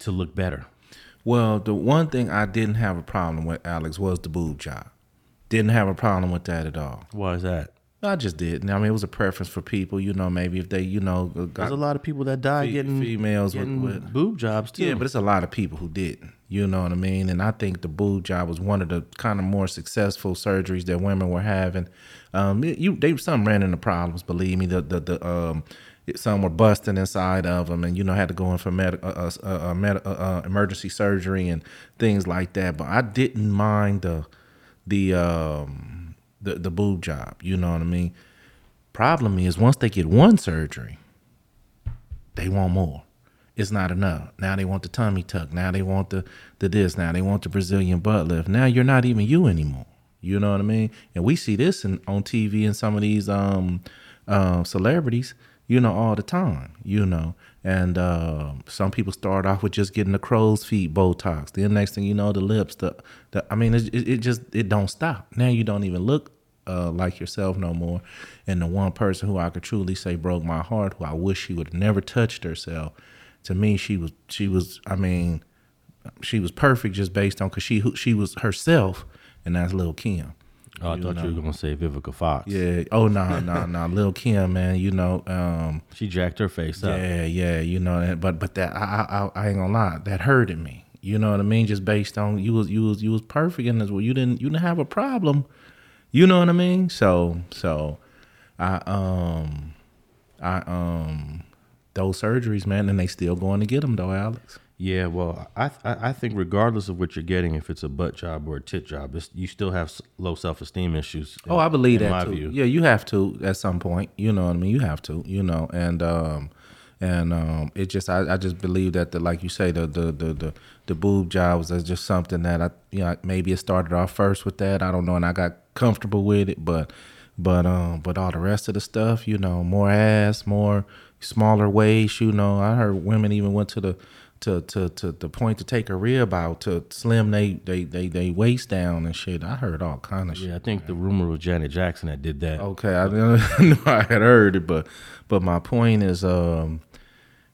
to look better. Well, the one thing I didn't have a problem with, Alex, was the boob job. Didn't have a problem with that at all. Why is that? I just didn't. I mean, it was a preference for people. You know, maybe if they, you know, there's a lot of people that died getting boob jobs too. Yeah, but it's a lot of people who didn't. You know what I mean? And I think the boob job was one of the kind of more successful surgeries that women were having. Some ran into problems. Believe me, some were busting inside of them, and you know, had to go in for emergency surgery and things like that. But I didn't mind the boob job, you know what I mean? Problem is, once they get one surgery, they want more. It's not enough. Now they want the tummy tuck. Now they want the this. Now they want the Brazilian butt lift. Now you're not even you anymore. You know what I mean? And we see this on TV and some of these celebrities, you know, all the time, you know. And some people start off with just getting the crow's feet Botox. Then next thing you know, the lips. It don't stop. Now you don't even look like yourself no more. And the one person who I could truly say broke my heart, who I wish she would have never touched herself. To me, she was perfect just based on because she was herself, and that's Lil Kim. Oh, I thought you were going to say Vivica Fox. Yeah. Oh, no. Lil Kim, man, you know. She jacked her face up. Yeah, you know. But that, I ain't going to lie, that hurted me. You know what I mean? Just based on you was perfect in this world. You didn't have a problem. You know what I mean? So I those surgeries, man, and they still going to get them though, Alex. Yeah, well, I think regardless of what you're getting, if it's a butt job or a tit job, you still have low self-esteem issues. Oh, I believe that too. Yeah, you have to at some point. You know what I mean? You have to. You know, and it just I just believe that like you say the boob jobs is just something that maybe it started off first with that. I don't know, and I got comfortable with it, but all the rest of the stuff, you know, more ass, more smaller waist. You know, I heard women even went to the point to take a rib out to slim they waist down and shit. I heard all kind of shit. Yeah, I think the rumor was Janet Jackson that did that. Okay, I knew I had heard it, but my point is,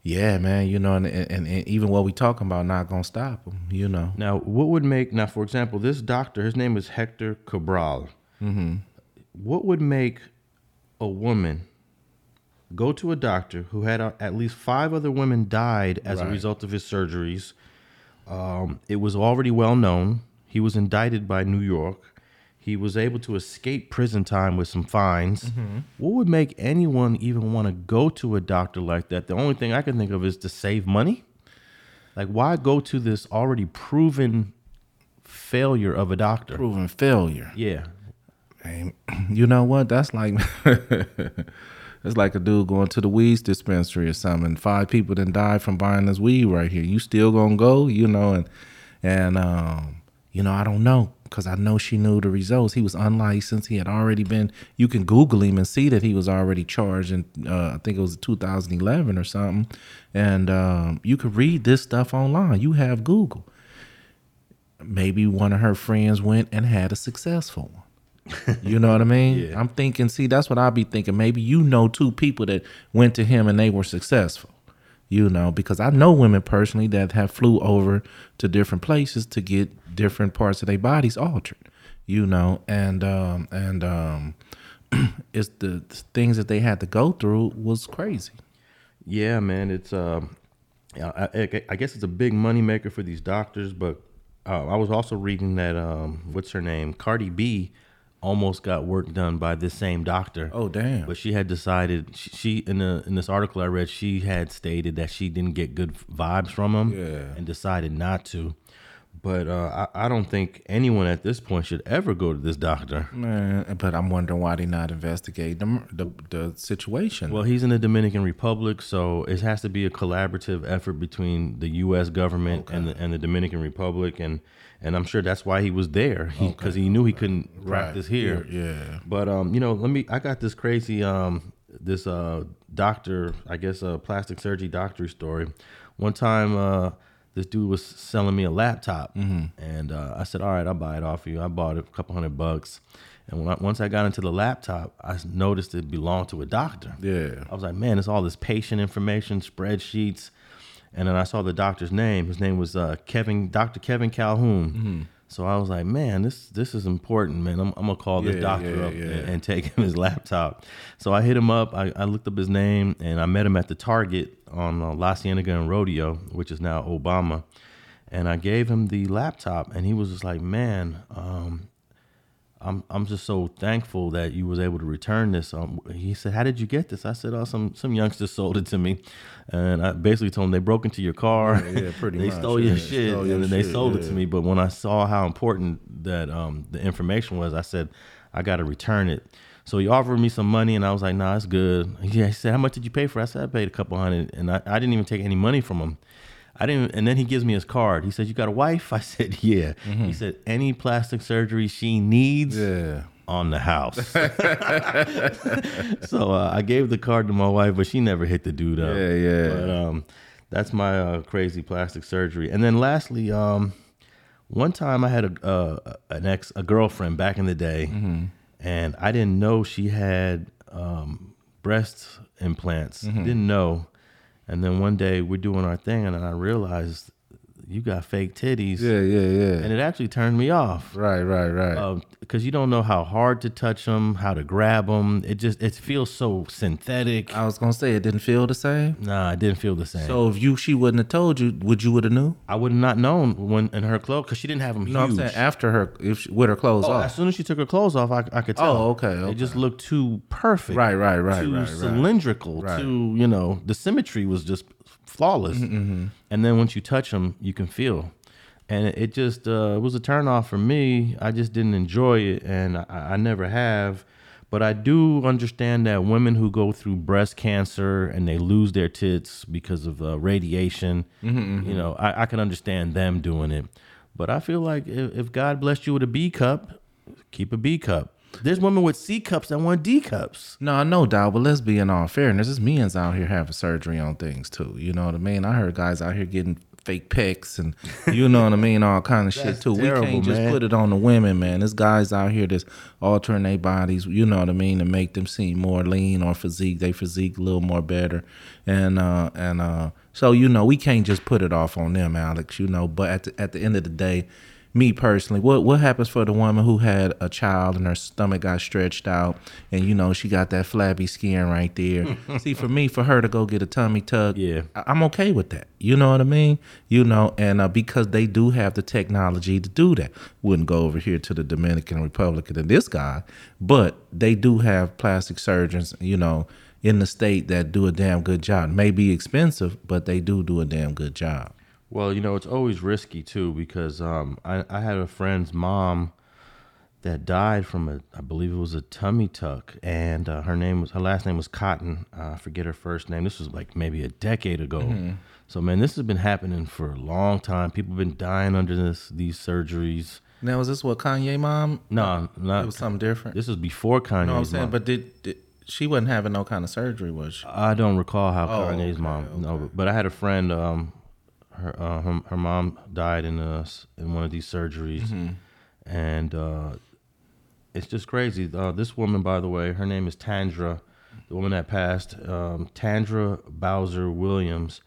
yeah, man, you know, and even what we talking about not gonna stop them, you know. Now, what would make for example, this doctor, his name is Hector Cabral. Mm-hmm. What would make a woman go to a doctor who had at least 5 other women died as a result of his surgeries? It was already well known. He was indicted by New York. He was able to escape prison time with some fines. Mm-hmm. What would make anyone even want to go to a doctor like that? The only thing I can think of is to save money. Like, why go to this already proven failure of a doctor? Proven failure. Yeah. And you know what? That's like... It's like a dude going to the weed dispensary or something, and 5 people done died from buying this weed right here. You still gonna go, you know? And you know, I don't know, because I know she knew the results. He was unlicensed. He had already been. You can Google him and see that he was already charged in I think it was 2011 or something. And you could read this stuff online. You have Google. Maybe one of her friends went and had a successful one. You know what I mean? Yeah. I'm thinking, see, that's what I'll be thinking. Maybe you know 2 people that went to him and they were successful, you know, because I know women personally that have flew over to different places to get different parts of their bodies altered, you know, and it's the things that they had to go through was crazy. Yeah, man, it's I guess it's a big money maker for these doctors, but I was also reading that what's her name? Cardi B almost got work done by this same doctor. Oh, damn. But she had decided, she in this article I read, she had stated that she didn't get good vibes from him and decided not to. But I don't think anyone at this point should ever go to this doctor. Man, but I'm wondering why they not investigate the situation. Well, he's in the Dominican Republic, so it has to be a collaborative effort between the U.S. government and the Dominican Republic, and I'm sure that's why he was there, because he knew he couldn't practice here. Yeah. But you know, I got this crazy this doctor, I guess a plastic surgery doctor story. One time. This dude was selling me a laptop, and I said, all right, I'll buy it off of you. I bought it for $200. And once I got into the laptop, I noticed it belonged to a doctor. Yeah. I was like, man, it's all this patient information, spreadsheets. And then I saw the doctor's name. His name was Dr. Kevin Calhoun. Mm-hmm. So I was like, man, this is important, man. I'm gonna call the doctor up and take him his laptop. So I hit him up. I looked up his name, and I met him at the Target on La Cienega and Rodeo, which is now Obama. And I gave him the laptop, and he was just like, man, I'm just so thankful that you was able to return this. He said, how did you get this? I said, oh, some youngster sold it to me. And I basically told him they broke into your car. Yeah, pretty much. They stole your shit, and then they sold it to me. But when I saw how important that the information was, I said, I got to return it. So he offered me some money, and I was like, nah, it's good. He said, how much did you pay for it? I said, I paid $200. And I didn't even take any money from him. And then he gives me his card. He said, you got a wife? I said, yeah. Mm-hmm. He said, any plastic surgery she needs on the house. So I gave the card to my wife, but she never hit the dude up. Yeah. But that's my crazy plastic surgery. And then lastly, one time I had a girlfriend back in the day, mm-hmm. and I didn't know she had breast implants. Mm-hmm. Didn't know. And then one day we're doing our thing, and I realized you got fake titties. Yeah. And it actually turned me off. Right. Because you don't know how hard to touch them, how to grab them. It feels so synthetic. I was gonna say it didn't feel the same. Nah, it didn't feel the same. So if she wouldn't have told you, would you would have knew? I would have not known when in her clothes because she didn't have them. No, huge. I'm saying after her, with her clothes off. As soon as she took her clothes off, I could tell. Oh, okay. It just looked too perfect. Right. Too cylindrical. Right. Too, the symmetry was just flawless. Mm-hmm. And then once you touch them, you can feel, and it just it was a turnoff for me. I just didn't enjoy it, and I never have. But I do understand that women who go through breast cancer and they lose their tits because of radiation, mm-hmm. I can understand them doing it. But I feel like if God blessed you with a B cup, keep a B cup. There's women with C cups that want D cups. No, I know, Dow, but let's be in all fairness. There's men's out here having surgery on things too. You know what I mean? I heard guys out here getting fake pecs and you know what I mean, all kind of shit too. Terrible, we can't just put it on the women, man. There's guys out here that's altering their bodies, you know what I mean, to make them seem more lean or physique a little more better. And so we can't just put it off on them, Alex. But at the end of the day. Me personally, what happens for the woman who had a child and her stomach got stretched out and, she got that flabby skin right there. See, for her to go get a tummy tuck, I'm okay with that. You know what I mean? And because they do have the technology to do that. Wouldn't go over here to the Dominican Republic and this guy, but they do have plastic surgeons, in the state that do a damn good job. It may be expensive, but they do a damn good job. Well, it's always risky, too, because I had a friend's mom that died from I believe it was a tummy tuck, and her last name was Cotton. I forget her first name. This was like maybe a decade ago. Mm-hmm. So, man, this has been happening for a long time. People have been dying under these surgeries. Now, is this what Kanye mom? No, not. It was something different? This was before Kanye's mom. No, I'm saying, mom. But did she wasn't having no kind of surgery, was she? I don't recall how Kanye's mom. Okay. No, but I had a friend... Her mom died in one of these surgeries, mm-hmm. and it's just crazy. This woman, by the way, her name is Tandra, the woman that passed, Tandra Bowser-Williams,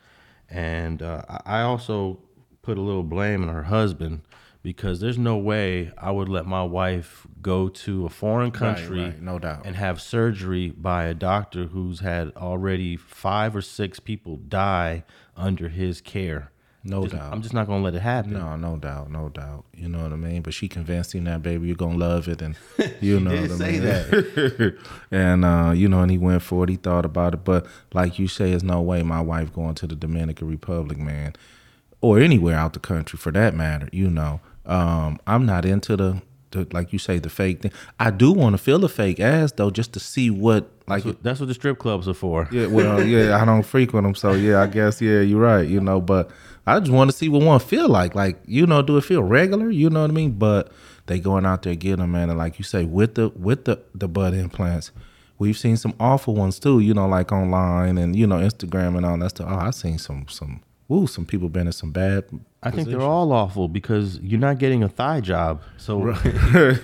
and I also put a little blame on her husband because there's no way I would let my wife go to a foreign country, right, no doubt, and have surgery by a doctor who's had already 5 or 6 people die under his care. No doubt. I'm just not going to let it happen. No doubt. You know what I mean? But she convinced him that, baby, you're going to love it. And you know did what I mean? That. And, and he went for it. He thought about it. But like you say, there's no way my wife going to the Dominican Republic, man, or anywhere out the country for that matter. I'm not into the like you say, the fake thing. I do want to feel a fake ass, though, just to see what. Like that's what the strip clubs are for. Yeah, well, I don't frequent them, so I guess, you're right, but I just want to see what one feel like. Like, do it feel regular? You know what I mean? But they going out there getting them, man, and like you say, with the butt implants, we've seen some awful ones too, like online and, Instagram and all that stuff. Oh, I've seen some people been in some bad I think they're all awful because you're not getting a thigh job. So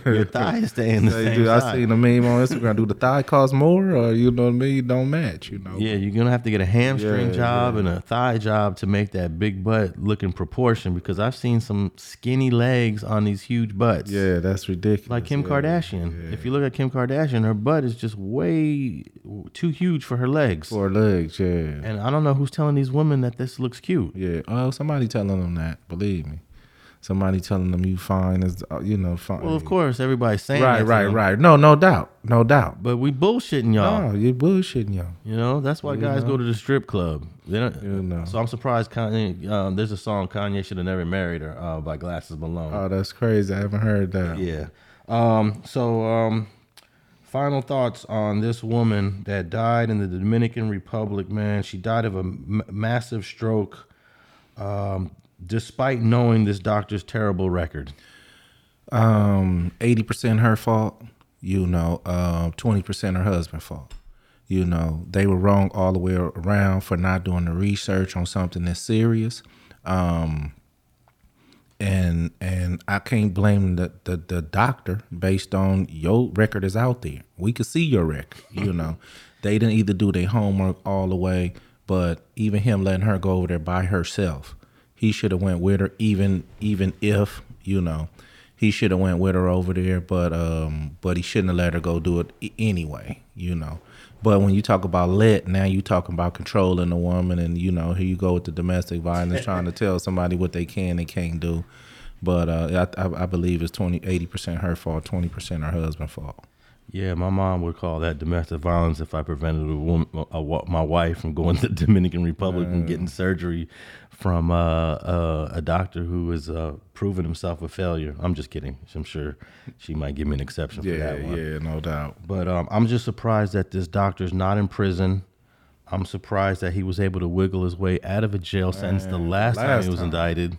your thigh is staying the same size. I seen a meme on Instagram. Do the thigh cost more or, you know what I mean, don't match, you know? Yeah, you're going to have to get a hamstring job and a thigh job to make that big butt look in proportion because I've seen some skinny legs on these huge butts. Yeah, that's ridiculous. Like Kim Kardashian. Yeah. If you look at Kim Kardashian, her butt is just way too huge for her legs. For her legs, yeah. And I don't know who's telling these women that this looks cute. Yeah, oh, somebody telling them that. Believe me, somebody telling them you fine is, you know, fine. Well, of course, everybody's saying right. No doubt. But we bullshitting y'all. No, you bullshitting y'all. You know, that's why guys go to the strip club. They don't, you know. So I'm surprised Kanye. There's a song Kanye should have never married her by Glasses Malone. Oh, that's crazy. I haven't heard that. Yeah. So final thoughts on this woman that died in the Dominican Republic. Man, she died of a massive stroke. Despite knowing this doctor's terrible record. 80% her fault, 20% her husband's fault. You know, they were wrong all the way around for not doing the research on something that's serious. And I can't blame the doctor based on your record is out there. We could see your record, you know. They didn't either do their homework all the way, but even him letting her go over there by herself. He should have went with her, even if, you know, he should have went with her over there, but he shouldn't have let her go do it anyway, you know. But when you talk about now you're talking about controlling a woman and, you know, here you go with the domestic violence trying to tell somebody what they can and can't do. But I believe it's 80% her fault, 20% her husband's fault. Yeah, my mom would call that domestic violence if I prevented my wife from going to the Dominican Republic and getting surgery from a doctor who has proven himself a failure. I'm just kidding. I'm sure she might give me an exception for that one. Yeah, no doubt. But I'm just surprised that this doctor's not in prison. I'm surprised that he was able to wiggle his way out of a jail sentence the last time he was indicted.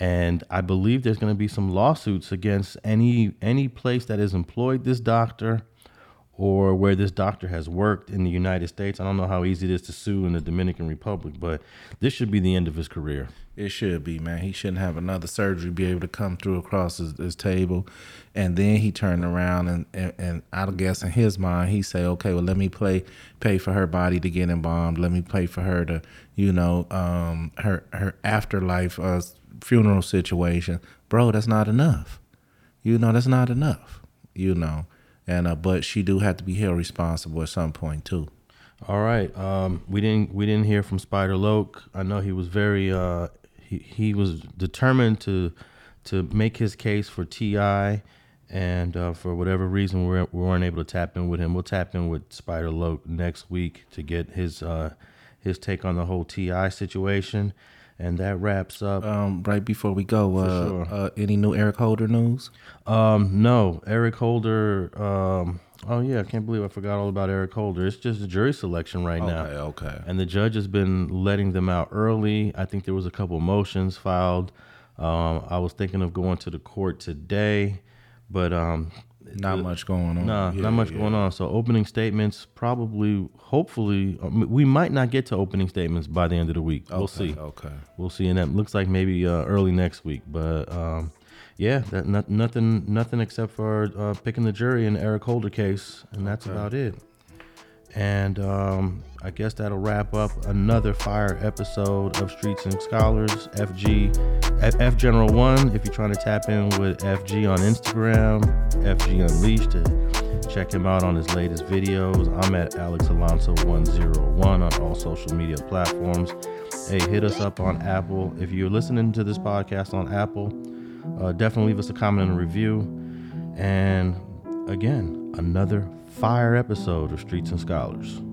And I believe there's going to be some lawsuits against any place that has employed this doctor or where this doctor has worked in the United States. I don't know how easy it is to sue in the Dominican Republic, but this should be the end of his career. It should be, man. He shouldn't have another surgery, be able to come through across his table. And then he turned around and I guess in his mind, he say, okay, well, let me pay for her body to get embalmed. Let me pay for her to, you know, her afterlife funeral situation. Bro, that's not enough. You know, that's not enough, you know. And but she do have to be held responsible at some point too. All right. We didn't hear from Spider Loke. I know he was very he was determined to make his case for T.I. and for whatever reason we weren't able to tap in with him. We'll tap in with Spider Loke next week to get his take on the whole T.I. situation. And that wraps up. Right before we go, any new Eric Holder news? No, Eric Holder. Oh yeah, I can't believe I forgot all about Eric Holder. It's just a jury selection right now. Okay. And the judge has been letting them out early. I think there was a couple motions filed. I was thinking of going to the court today, but not much going on. Not much going on. So opening statements hopefully, we might not get to opening statements by the end of the week. We'll see. Okay. We'll see. And that looks like maybe early next week. But nothing except for picking the jury in the Eric Holder case. And that's about it. And I guess that'll wrap up another fire episode of Streets and Scholars. F General One. If you're trying to tap in with FG on Instagram, FG Unleashed, to check him out on his latest videos. I'm at Alex Alonso 101 on all social media platforms. Hey, hit us up on Apple. If you're listening to this podcast on Apple, definitely leave us a comment and a review. And again, another fire episode of Streets and Scholars.